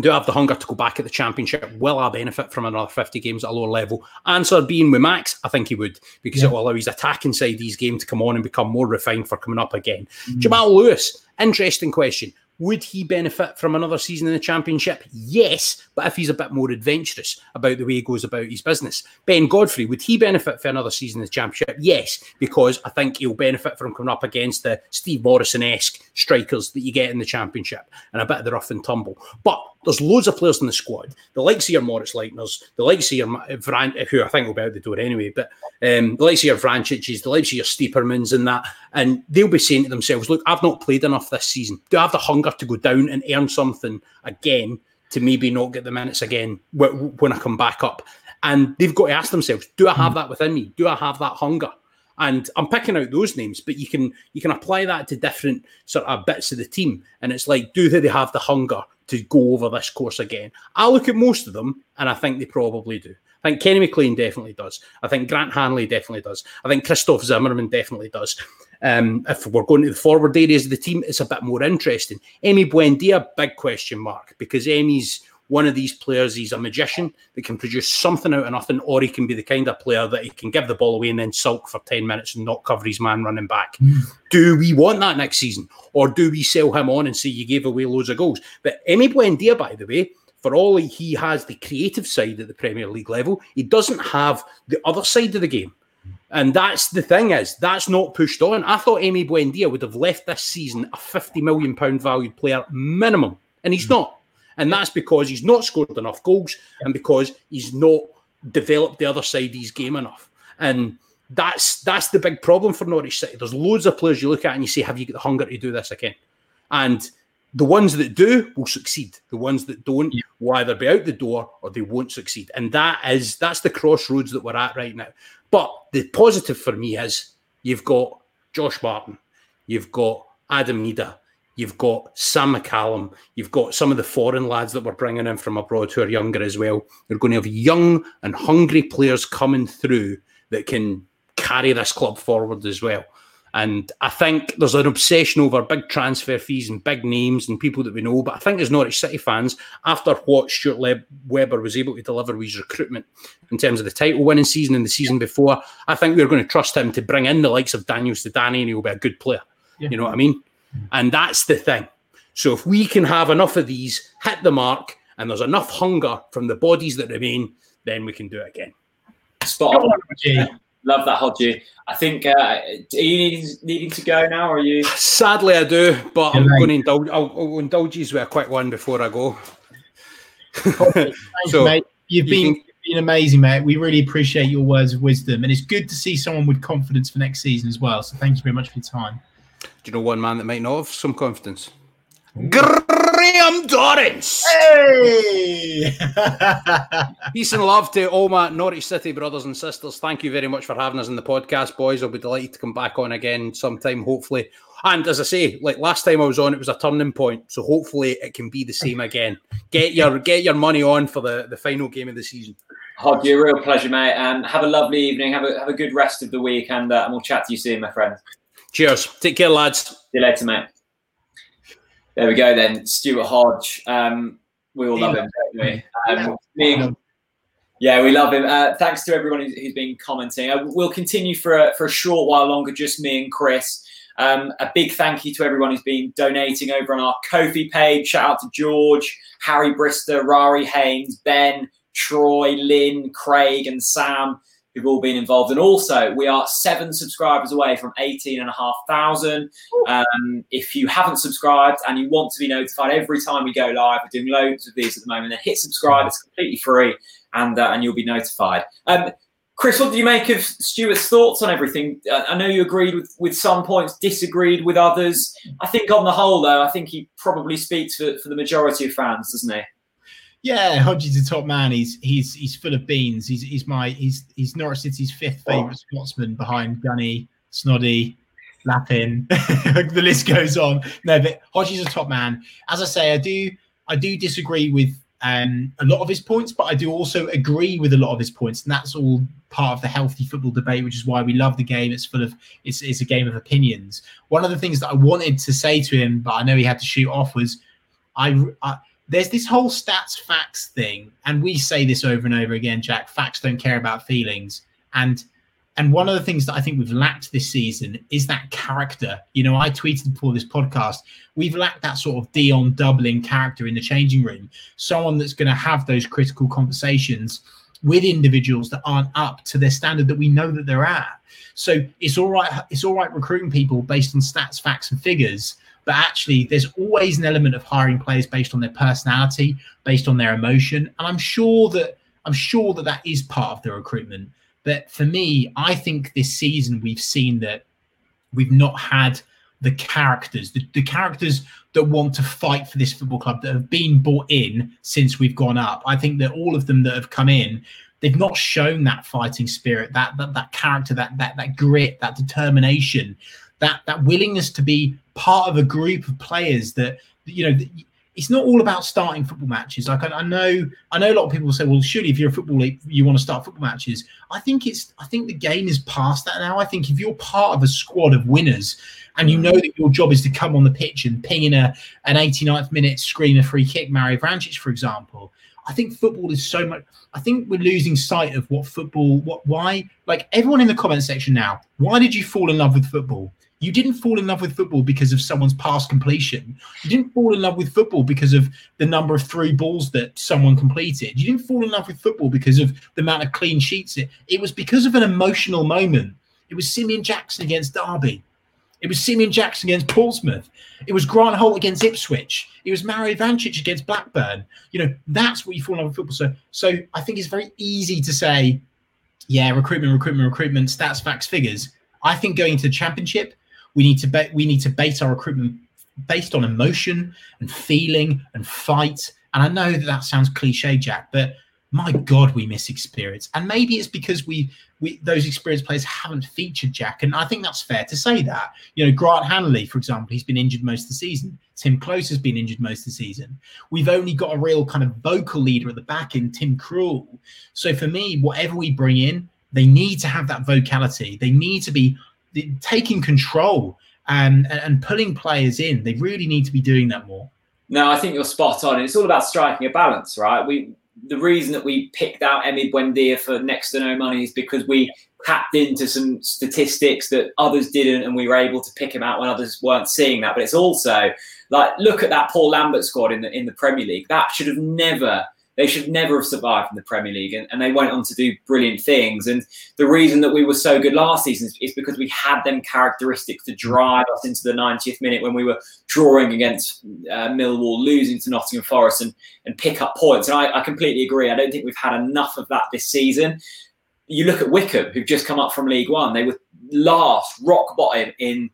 do I have the hunger to go back at the Championship? Will I benefit from another 50 games at a lower level? Answer being with Max, I think he would, because it will allow his attack inside his game to come on and become more refined for coming up again. Jamal Lewis, interesting question. Would he benefit from another season in the Championship? Yes, but if he's a bit more adventurous about the way he goes about his business. Ben Godfrey, would he benefit from another season in the Championship? Yes, because I think he'll benefit from coming up against the Steve Morrison-esque strikers that you get in the Championship and a bit of the rough and tumble. But there's loads of players in the squad. The likes of your Moritz Leitners, the likes of your Vrančić, who I think will be out the door anyway, but the likes of your Vrančić's, the likes of your Steepermans and that, and they'll be saying to themselves, look, I've not played enough this season. Do I have the hunger to go down and earn something again to maybe not get the minutes again when I come back up? And they've got to ask themselves, do I have that within me? Do I have that hunger? And I'm picking out those names, but you can apply that to different sort of bits of the team. And it's like, do they have the hunger to go over this course again? I look at most of them, and I think they probably do. I think Kenny McLean definitely does. I think Grant Hanley definitely does. I think Christoph Zimmermann definitely does. If we're going to the forward areas of the team, it's a bit more interesting. Emi Buendia, big question mark, because Emi's one of these players. He's a magician that can produce something out of nothing, or he can be the kind of player that he can give the ball away and then sulk for 10 minutes and not cover his man running back. Do we want that next season? Or do we sell him on and say you gave away loads of goals? But Emi Buendia, by the way, for all he has the creative side at the Premier League level, he doesn't have the other side of the game. And that's the thing is, that's not pushed on. I thought Emi Buendia would have left this season a £50 million valued player minimum, and he's not. And that's because he's not scored enough goals and because he's not developed the other side of his game enough. And that's the big problem for Norwich City. There's loads of players you look at and you say, have you got the hunger to do this again? And the ones that do will succeed. The ones that don't will either be out the door or they won't succeed. And that's the crossroads that we're at right now. But the positive for me is you've got Josh Barton, you've got Adam Idah, you've got Sam McCallum, you've got some of the foreign lads that we're bringing in from abroad who are younger as well. You're going to have young and hungry players coming through that can carry this club forward as well. And I think there's an obsession over big transfer fees and big names and people that we know, but I think as Norwich City fans, after what Stuart Webber was able to deliver with his recruitment in terms of the title winning season and the season before, I think we're going to trust him to bring in the likes of Daniel Sudani and he'll be a good player. Yeah. You know what I mean? And that's the thing. So if we can have enough of these, hit the mark, and there's enough hunger from the bodies that remain, then we can do it again. Spot on. Love that, Hodgie. I think, are you needing to go now, or are you? Sadly, I do, but I'm going to indulge. I'll indulge you with a quick one before I go. Hodgie, so, mate. You've been amazing, mate. We really appreciate your words of wisdom, and it's good to see someone with confidence for next season as well. So thank you very much for your time. Do you know one man that might not have some confidence? Graham Dorrans. Hey! Peace and love to all my Norwich City brothers and sisters. Thank you very much for having us in the podcast, boys. I'll be delighted to come back on again sometime, hopefully. And as I say, like last time I was on, it was a turning point. So hopefully it can be the same again. Get your money on for the final game of the season. Hod, you're a real pleasure, mate. And have a lovely evening. Have a good rest of the week. And we'll chat to you soon, my friend. Cheers. Take care, lads. See you later, mate. There we go then. Stuart Hodge. We all love him, don't we? We love him. Thanks to everyone who's been commenting. We'll continue for a short while longer, just me and Chris. A big thank you to everyone who's been donating over on our Ko-fi page. Shout out to George, Harry Brister, Rari Haynes, Ben, Troy, Lynn, Craig and Sam, who've all been involved. And also, we are 7 subscribers away from 18,500. If you haven't subscribed and you want to be notified every time we go live, we're doing loads of these at the moment, then hit subscribe. It's completely free and you'll be notified. Chris, what do you make of Stuart's thoughts on everything? I know you agreed with some points, disagreed with others. I think on the whole, though, I think he probably speaks for the majority of fans, doesn't he? Yeah, Hodgie's the top man. He's full of beans. He's Norwich City's 5th favourite Scotsman behind Gunny, Snoddy, Lappin. The list goes on. No, but Hodgie's a top man. As I say, I do disagree with a lot of his points, but I do also agree with a lot of his points, and that's all part of the healthy football debate, which is why we love the game. It's a game of opinions. One of the things that I wanted to say to him, but I know he had to shoot off, was there's this whole stats facts thing, and we say this over and over again, Jack, facts don't care about feelings. And one of the things that I think we've lacked this season is that character. You know, I tweeted before this podcast, we've lacked that sort of Dion Dublin character in the changing room, someone that's going to have those critical conversations with individuals that aren't up to their standard that we know that they're at. So it's all right. It's all right recruiting people based on stats, facts and figures. But actually, there's always an element of hiring players based on their personality, based on their emotion. And I'm sure that that is part of the recruitment. But for me, I think this season we've seen that we've not had the characters that want to fight for this football club, that have been bought in since we've gone up. I think that all of them that have come in, they've not shown that fighting spirit, that character, that grit, that determination, that willingness to be part of a group of players that, you know, it's not all about starting football matches. Like I know a lot of people say, well, surely if you're a football league, you want to start football matches. I think the game is past that now. I think if you're part of a squad of winners and you know that your job is to come on the pitch and ping in an 89th minute screamer free kick, Mario Vrančić, for example, I think football is so much. I think we're losing sight of what football, why, like everyone in the comment section now, why did you fall in love with football? You didn't fall in love with football because of someone's pass completion. You didn't fall in love with football because of the number of 3 balls that someone completed. You didn't fall in love with football because of the amount of clean sheets. It was because of an emotional moment. It was Simeon Jackson against Derby. It was Simeon Jackson against Portsmouth. It was Grant Holt against Ipswich. It was Mario Vrančić against Blackburn. You know, that's what you fall in love with football. So I think it's very easy to say, yeah, recruitment, stats, facts, figures. I think going into the championship, we need to base our recruitment based on emotion and feeling and fight. And I know that sounds cliche, Jack, but my God, we miss experience. And maybe it's because those experienced players haven't featured, Jack. And I think that's fair to say that. You know, Grant Hanley, for example, he's been injured most of the season. Tim Klose has been injured most of the season. We've only got a real kind of vocal leader at the back in Tim Krul. So for me, whatever we bring in, they need to have that vocality. They need to be taking control and pulling players in. They really need to be doing that more. No, I think you're spot on. It's all about striking a balance, right? The reason that we picked out Emi Buendia for next to no money is because we tapped into some statistics that others didn't, and we were able to pick him out when others weren't seeing that. But it's also like, look at that Paul Lambert squad in the Premier League. That should have never. They should never have survived in the Premier League, and they went on to do brilliant things. And the reason that we were so good last season is because we had them characteristics to drive us into the 90th minute when we were drawing against Millwall, losing to Nottingham Forest and pick up points. And I completely agree. I don't think we've had enough of that this season. You look at Wickham, who've just come up from League One. They were last, rock bottom in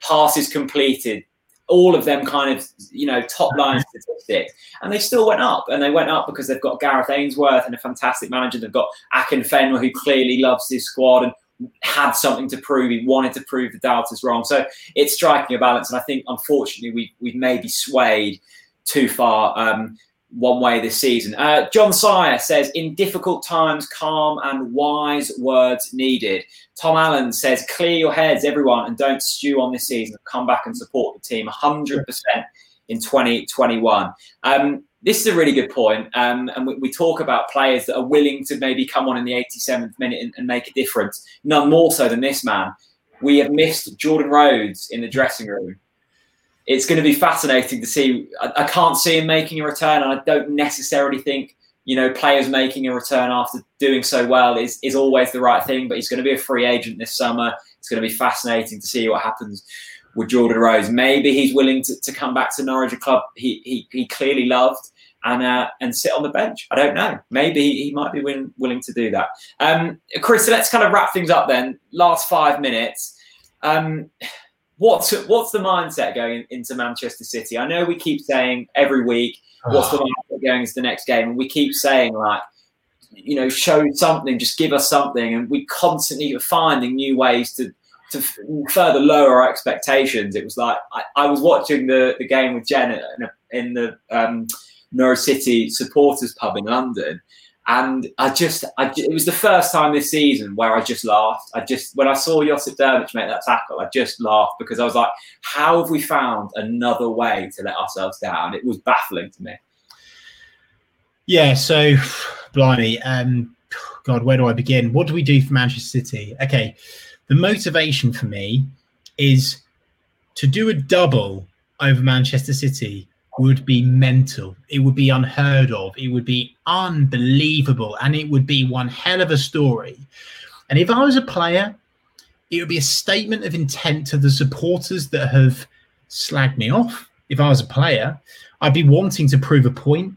passes completed, all of them kind of, you know, top line statistics. And they still went up. And they went up because they've got Gareth Ainsworth and a fantastic manager. They've got Akinfenwa, who clearly loves his squad and had something to prove. He wanted to prove the doubters wrong. So it's striking a balance. And I think, unfortunately, we've maybe swayed too far one way this season. John Sire says, in difficult times, calm and wise words needed. Tom Allen says, clear your heads, everyone, and don't stew on this season. Come back and support the team 100% in 2021. This is a really good point. And we talk about players that are willing to maybe come on in the 87th minute and make a difference. None more so than this man. We have missed Jordan Rhodes in the dressing room. It's going to be fascinating to see. I can't see him making a return, and I don't necessarily think, you know, players making a return after doing so well is always the right thing, but he's going to be a free agent this summer. It's going to be fascinating to see what happens with Jordan Rhodes. Maybe he's willing to come back to Norwich, a club he clearly loved, and sit on the bench. I don't know. Maybe he might be willing to do that. Chris, so let's kind of wrap things up then. Last 5 minutes. What's the mindset going into Manchester City? I know we keep saying every week, what's the mindset going into the next game? And we keep saying, like, you know, show something, just give us something. And we constantly are finding new ways to further lower our expectations. It was like, I was watching the game with Jen in the Norwich City supporters pub in London. And it was the first time this season where I just laughed. When I saw Josip Drmić make that tackle, I just laughed because I was like, how have we found another way to let ourselves down? It was baffling to me. Yeah, so, blimey. God, where do I begin? What do we do for Manchester City? Okay, the motivation for me is to do a double over Manchester City would be mental. It would be unheard of. It would be unbelievable. And it would be one hell of a story. And if I was a player, it would be a statement of intent to the supporters that have slagged me off. If I was a player, I'd be wanting to prove a point.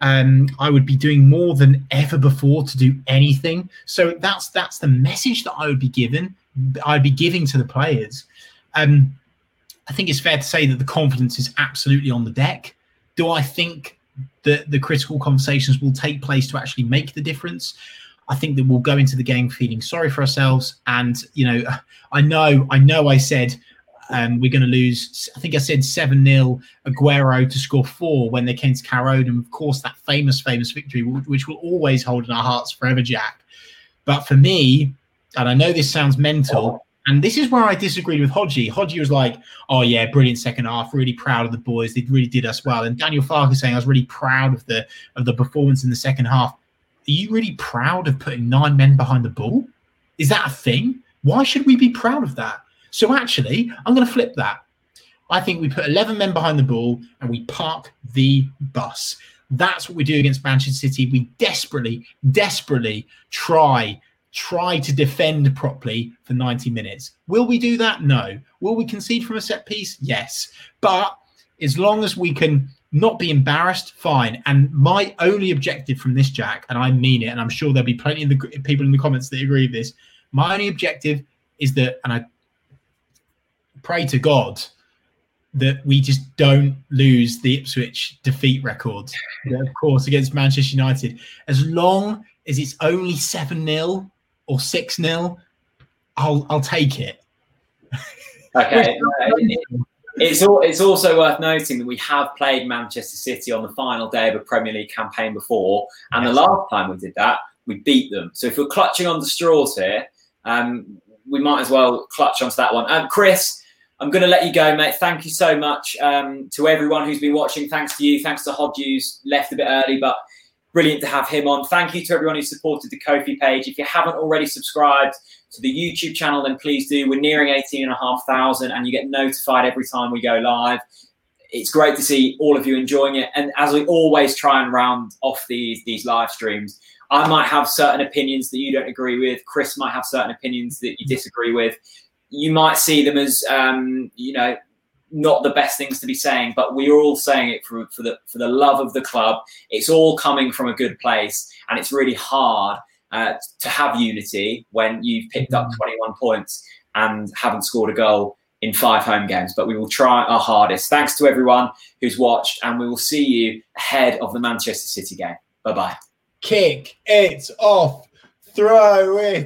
I would be doing more than ever before to do anything. So that's the message that I would be given. I'd be giving to the players. I think it's fair to say that the confidence is absolutely on the deck. Do I think that the critical conversations will take place to actually make the difference? I think that we'll go into the game feeling sorry for ourselves. And, you know, I know I said we're going to lose. I think I said 7-0, Aguero to score 4 when they came to Carrow Road. And, of course, that famous victory, which we'll always hold in our hearts forever, Jack. But for me, and I know this sounds mental, and this is where I disagreed with Hodge. Hodge was like, oh, yeah, brilliant second half. Really proud of the boys. They really did us well. And Daniel Farke saying, I was really proud of the performance in the second half. Are you really proud of putting 9 men behind the ball? Is that a thing? Why should we be proud of that? So actually, I'm going to flip that. I think we put 11 men behind the ball and we park the bus. That's what we do against Manchester City. We desperately, desperately try to defend properly for 90 minutes. Will we do that? No. Will we concede from a set piece? Yes. But as long as we can not be embarrassed, fine. And my only objective from this, Jack, and I mean it, and I'm sure there'll be plenty of people in the comments that agree with this, my only objective is that, and I pray to God, that we just don't lose the Ipswich defeat record, of course, against Manchester United. As long as it's only 7-0, or 6-0, I'll take it. Okay. It's also worth noting that we have played Manchester City on the final day of a Premier League campaign before, and the last time we did that, we beat them. So if we're clutching on the straws here, we might as well clutch onto that one. Chris, I'm going to let you go, mate. Thank you so much to everyone who's been watching. Thanks to you. Thanks to Hodge, who's left a bit early, but brilliant to have him on. Thank you to everyone who supported the Ko-fi page. If you haven't already subscribed to the YouTube channel, then please do. We're nearing 18,500 and you get notified every time we go live. It's great to see all of you enjoying it. And as we always try and round off these live streams, I might have certain opinions that you don't agree with. Chris might have certain opinions that you disagree with. You might see them as, you know, not the best things to be saying, but we're all saying it for the love of the club. It's all coming from a good place, and it's really hard to have unity when you've picked up 21 points and haven't scored a goal in 5 home games, but we will try our hardest. Thanks to everyone who's watched, and we will see you ahead of the Manchester City game. Bye-bye. Kick it off. Throw it.